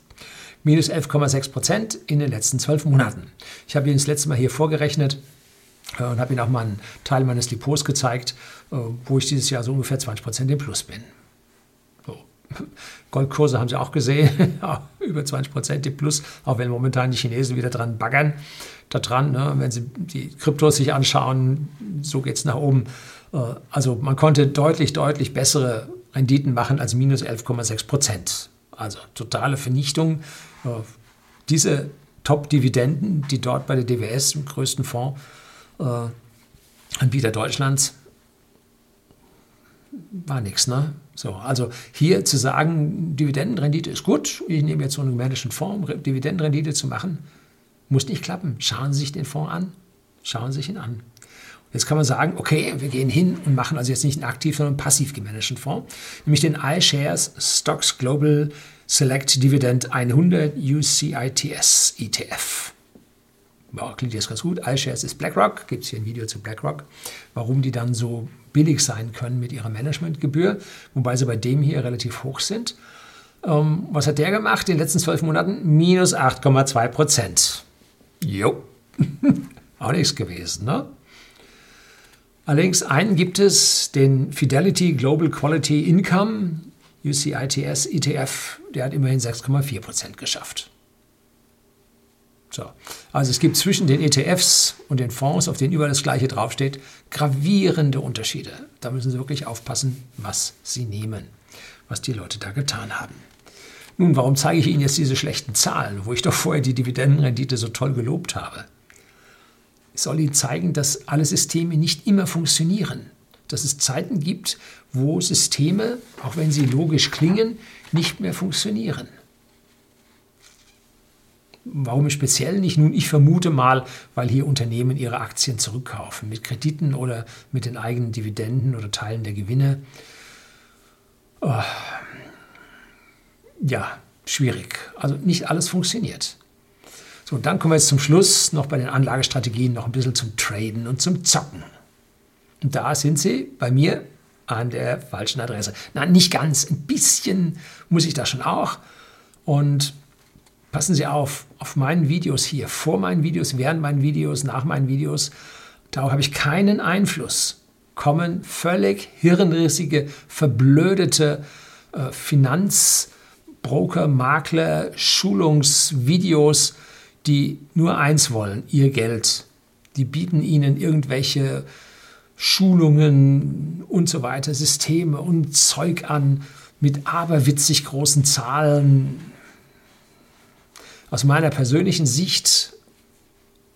minus 11,6% in den letzten 12 Monaten. Ich habe Ihnen das letzte Mal hier vorgerechnet, und habe Ihnen auch mal einen Teil meines Depots gezeigt, wo ich dieses Jahr so ungefähr 20% im Plus bin. So. Goldkurse haben Sie auch gesehen, über 20% im Plus, auch wenn momentan die Chinesen wieder dran baggern. Da dran, ne? Wenn Sie die Kryptos sich anschauen, so geht es nach oben. Also man konnte deutlich, deutlich bessere Renditen machen als minus 11,6%. Also totale Vernichtung. Diese Top-Dividenden, die dort bei der DWS, dem größten Fonds, Anbieter Deutschlands, war nichts, ne? So, also hier zu sagen, Dividendenrendite ist gut, ich nehme jetzt so einen gemanagten Fonds, um Dividendenrendite zu machen, muss nicht klappen. Schauen Sie sich den Fonds an. Schauen Sie sich ihn an. Jetzt kann man sagen, okay, wir gehen hin und machen also jetzt nicht einen aktiv, sondern einen passiv gemanagten Fonds, nämlich den iShares Stocks Global Select Dividend 100 UCITS ETF. Wow, klingt jetzt ganz gut. iShares ist BlackRock. Gibt es hier ein Video zu BlackRock, warum die dann so billig sein können mit ihrer Managementgebühr, wobei sie bei dem hier relativ hoch sind. Was hat der gemacht in den letzten 12 Monaten? Minus 8,2%. Jo, auch nichts gewesen, ne? Allerdings einen gibt es, den Fidelity Global Quality Income UCITS ETF, der hat immerhin 6,4% geschafft. So. Also es gibt zwischen den ETFs und den Fonds, auf denen überall das Gleiche draufsteht, gravierende Unterschiede. Da müssen Sie wirklich aufpassen, was Sie nehmen, was die Leute da getan haben. Nun, warum zeige ich Ihnen jetzt diese schlechten Zahlen, wo ich doch vorher die Dividendenrendite so toll gelobt habe? Ich soll Ihnen zeigen, dass alle Systeme nicht immer funktionieren. Dass es Zeiten gibt, wo Systeme, auch wenn sie logisch klingen, nicht mehr funktionieren. Warum im Speziellen nicht? Nun, ich vermute mal, weil hier Unternehmen ihre Aktien zurückkaufen, mit Krediten oder mit den eigenen Dividenden oder Teilen der Gewinne. Oh. Ja, schwierig. Also nicht alles funktioniert. So, und dann kommen wir jetzt zum Schluss noch bei den Anlagestrategien noch ein bisschen zum Traden und zum Zocken. Und da sind Sie bei mir an der falschen Adresse. Nein, nicht ganz. Ein bisschen muss ich da schon auch. Und passen Sie auf meinen Videos hier, vor meinen Videos, während meinen Videos, nach meinen Videos. Darauf habe ich keinen Einfluss. Kommen völlig hirnrissige, verblödete Finanzbroker, Makler, Schulungsvideos, die nur eins wollen, ihr Geld. Die bieten Ihnen irgendwelche Schulungen und so weiter, Systeme und Zeug an mit aberwitzig großen Zahlen. Aus meiner persönlichen Sicht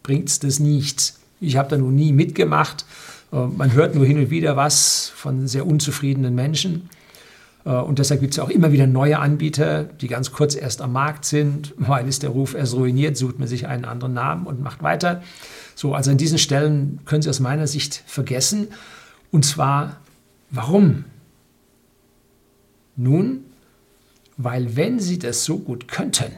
bringt es das nicht. Ich habe da noch nie mitgemacht. Man hört nur hin und wieder was von sehr unzufriedenen Menschen. Und deshalb gibt es auch immer wieder neue Anbieter, die ganz kurz erst am Markt sind, weil ist der Ruf erst ruiniert, sucht man sich einen anderen Namen und macht weiter. So, also an diesen Stellen können Sie aus meiner Sicht vergessen. Und zwar, warum? Nun, weil wenn Sie das so gut könnten,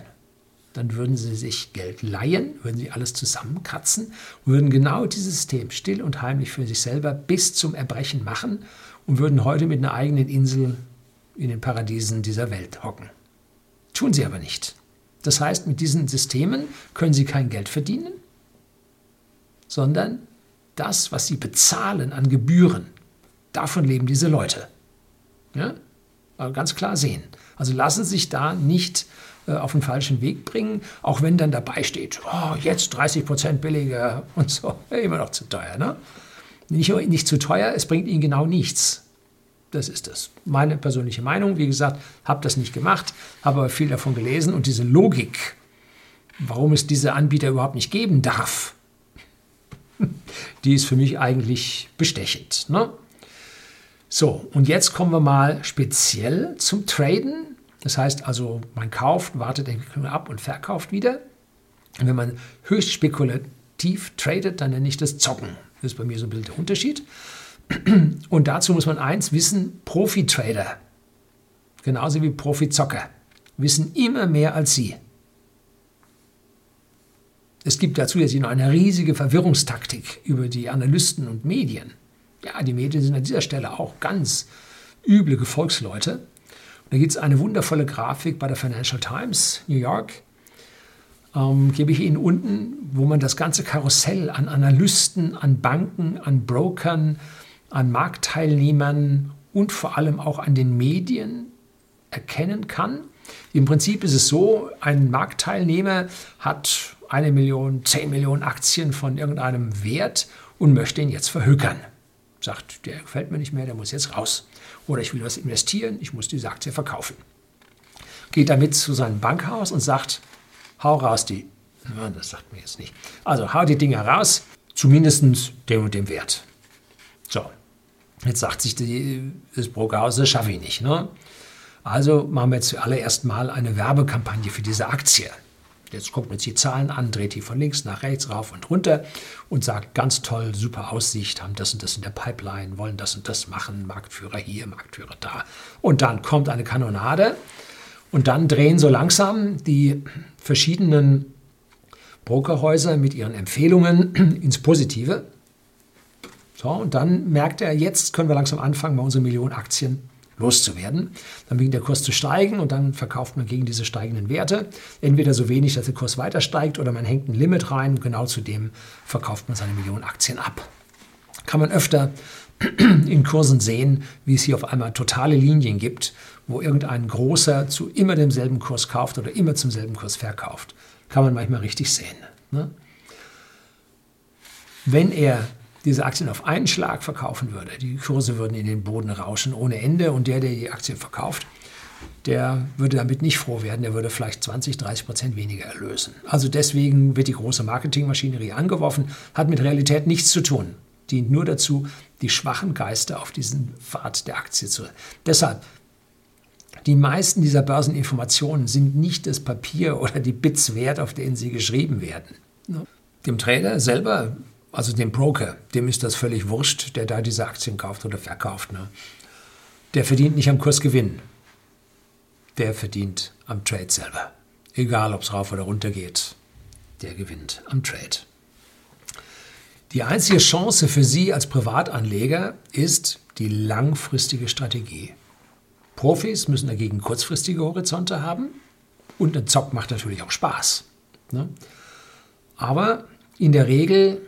dann würden Sie sich Geld leihen, würden Sie alles zusammenkratzen, würden genau dieses System still und heimlich für sich selber bis zum Erbrechen machen und würden heute mit einer eigenen Insel in den Paradiesen dieser Welt hocken. Tun Sie aber nicht. Das heißt, mit diesen Systemen können Sie kein Geld verdienen, sondern das, was Sie bezahlen an Gebühren, davon leben diese Leute. Ja? Aber ganz klar sehen. Also lassen Sie sich da nicht auf den falschen Weg bringen, auch wenn dann dabei steht, oh, jetzt 30% billiger und so, immer noch zu teuer. Ne? Nicht zu teuer, es bringt Ihnen genau nichts. Das ist es. Meine persönliche Meinung, wie gesagt, habe das nicht gemacht, habe aber viel davon gelesen und diese Logik, warum es diese Anbieter überhaupt nicht geben darf, die ist für mich eigentlich bestechend. Ne? So, und jetzt kommen wir mal speziell zum Traden. Das heißt also, man kauft, wartet Entwicklung ab und verkauft wieder. Und wenn man höchst spekulativ tradet, dann nenne ich das Zocken. Das ist bei mir so ein bisschen der Unterschied. Und dazu muss man eins wissen, Profi-Trader, genauso wie Profi-Zocker, wissen immer mehr als Sie. Es gibt dazu jetzt noch eine riesige Verwirrungstaktik über die Analysten und Medien. Ja, die Medien sind an dieser Stelle auch ganz üble Gefolgsleute. Da gibt es eine wundervolle Grafik bei der Financial Times, New York. Gebe ich Ihnen unten, wo man das ganze Karussell an Analysten, an Banken, an Brokern, an Marktteilnehmern und vor allem auch an den Medien erkennen kann. Im Prinzip ist es so, ein Marktteilnehmer hat 1 Million, 10 Millionen Aktien von irgendeinem Wert und möchte ihn jetzt verhökern. Sagt, der gefällt mir nicht mehr, der muss jetzt raus. Oder ich will was investieren, ich muss diese Aktie verkaufen. Geht damit zu seinem Bankhaus und sagt, hau raus die. Nein, das sagt mir jetzt nicht. Also hau die Dinger raus, zumindest dem und dem Wert. So, jetzt sagt sich das Brokerhaus, das schaffe ich nicht. Ne? Also machen wir jetzt zuallererst mal eine Werbekampagne für diese Aktie. Jetzt guckt man sich die Zahlen an, dreht die von links nach rechts, rauf und runter und sagt, ganz toll, super Aussicht, haben das und das in der Pipeline, wollen das und das machen, Marktführer hier, Marktführer da. Und dann kommt eine Kanonade und dann drehen so langsam die verschiedenen Brokerhäuser mit ihren Empfehlungen ins Positive. So, und dann merkt er, jetzt können wir langsam anfangen, bei unseren Millionen Aktien loszuwerden. Dann beginnt der Kurs zu steigen und dann verkauft man gegen diese steigenden Werte. Entweder so wenig, dass der Kurs weiter steigt oder man hängt ein Limit rein und genau zu dem verkauft man seine Millionen Aktien ab. Kann man öfter in Kursen sehen, wie es hier auf einmal totale Linien gibt, wo irgendein Großer zu immer demselben Kurs kauft oder immer zum selben Kurs verkauft. Kann man manchmal richtig sehen. Ne? Wenn er diese Aktien auf einen Schlag verkaufen würde, die Kurse würden in den Boden rauschen ohne Ende und der die Aktien verkauft, der würde damit nicht froh werden, der würde vielleicht 20-30% weniger erlösen. Also deswegen wird die große Marketingmaschinerie angeworfen, hat mit Realität nichts zu tun, dient nur dazu, die schwachen Geister auf diesen Pfad der Aktie zu. Deshalb, die meisten dieser Börseninformationen sind nicht das Papier oder die Bits wert, auf denen sie geschrieben werden. Dem Trader selber, also dem Broker, dem ist das völlig wurscht, der da diese Aktien kauft oder verkauft. Ne? Der verdient nicht am Kursgewinn. Der verdient am Trade selber. Egal, ob es rauf oder runter geht, der gewinnt am Trade. Die einzige Chance für Sie als Privatanleger ist die langfristige Strategie. Profis müssen dagegen kurzfristige Horizonte haben und ein Zock macht natürlich auch Spaß. Ne? Aber in der Regel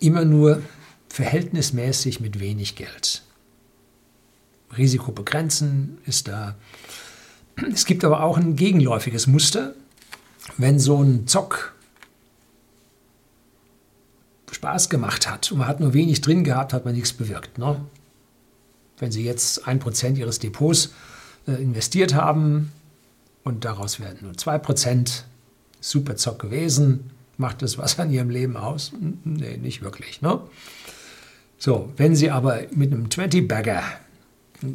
immer nur verhältnismäßig mit wenig Geld. Risiko begrenzen ist da. Es gibt aber auch ein gegenläufiges Muster. Wenn so ein Zock Spaß gemacht hat und man hat nur wenig drin gehabt, hat man nichts bewirkt. Ne? Wenn Sie jetzt 1% Ihres Depots investiert haben und daraus werden nur 2%, super Zock gewesen. Macht das was an Ihrem Leben aus? Nee, nicht wirklich. Ne? So, wenn Sie aber mit einem 20-Bagger,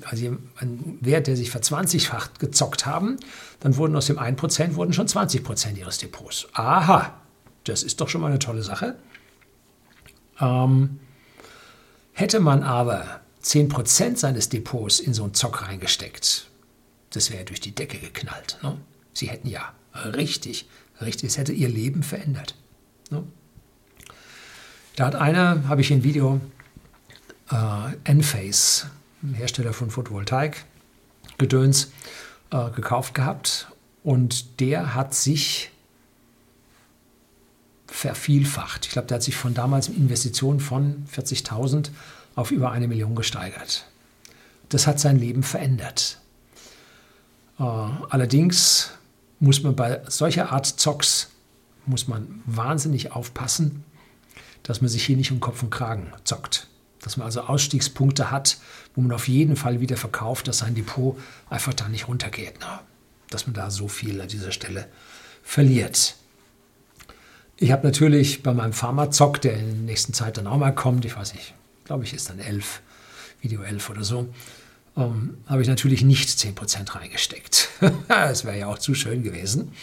also einem Wert, der sich ver20-facht gezockt haben, dann wurden aus dem 1% wurden schon 20% Ihres Depots. Aha, das ist doch schon mal eine tolle Sache. Hätte man aber 10% seines Depots in so einen Zock reingesteckt, das wäre durch die Decke geknallt. Ne? Sie hätten ja richtig, es hätte ihr Leben verändert. Ne? Da hat einer, habe ich ein Video, Enphase, Hersteller von Photovoltaik, Gedöns, gekauft gehabt und der hat sich vervielfacht. Ich glaube, der hat sich von damals Investitionen von 40.000 auf über 1 Million gesteigert. Das hat sein Leben verändert. Allerdings muss man bei solcher Art Zocks, muss man wahnsinnig aufpassen, dass man sich hier nicht um Kopf und Kragen zockt. Dass man also Ausstiegspunkte hat, wo man auf jeden Fall wieder verkauft, dass sein Depot einfach da nicht runtergeht. Na, dass man da so viel an dieser Stelle verliert. Ich habe natürlich bei meinem Pharma-Zock, der in der nächsten Zeit dann auch mal kommt, ich weiß nicht, glaube ich ist dann 11, Video 11 oder so, habe ich natürlich nicht 10% reingesteckt. Das wäre ja auch zu schön gewesen.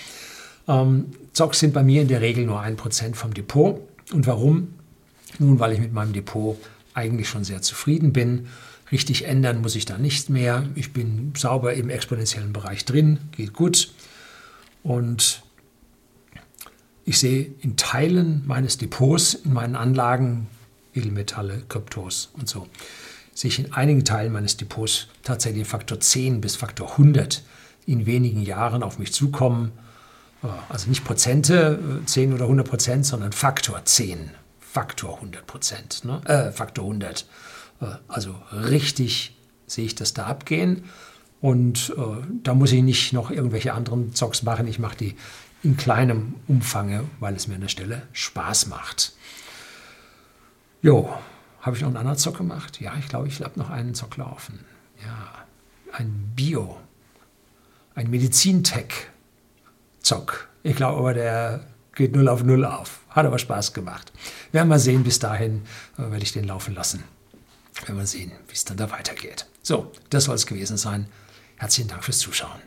Zocks sind bei mir in der Regel nur 1% vom Depot. Und warum? Nun, weil ich mit meinem Depot eigentlich schon sehr zufrieden bin. Richtig ändern muss ich da nicht mehr. Ich bin sauber im exponentiellen Bereich drin, geht gut. Und ich sehe in Teilen meines Depots, in meinen Anlagen, Edelmetalle, Kryptos und so, sich in einigen Teilen meines Depots tatsächlich Faktor 10 bis Faktor 100 in wenigen Jahren auf mich zukommen. Also nicht Prozente, 10 oder 100%, sondern Faktor 10, Faktor 100%, ne? Faktor 100. Also richtig sehe ich das da abgehen. Und da muss ich nicht noch irgendwelche anderen Zocks machen. Ich mache die in kleinem Umfang, weil es mir an der Stelle Spaß macht. Jo, habe ich noch einen anderen Zock gemacht? Ja, ich glaube, ich habe noch einen Zock laufen. Ja, ein Bio, ein Medizintech-Zock. Ich glaube aber, der geht 0 auf 0 auf. Hat aber Spaß gemacht. Werden wir sehen, bis dahin werde ich den laufen lassen. Werden wir sehen, wie es dann da weitergeht. So, das soll es gewesen sein. Herzlichen Dank fürs Zuschauen.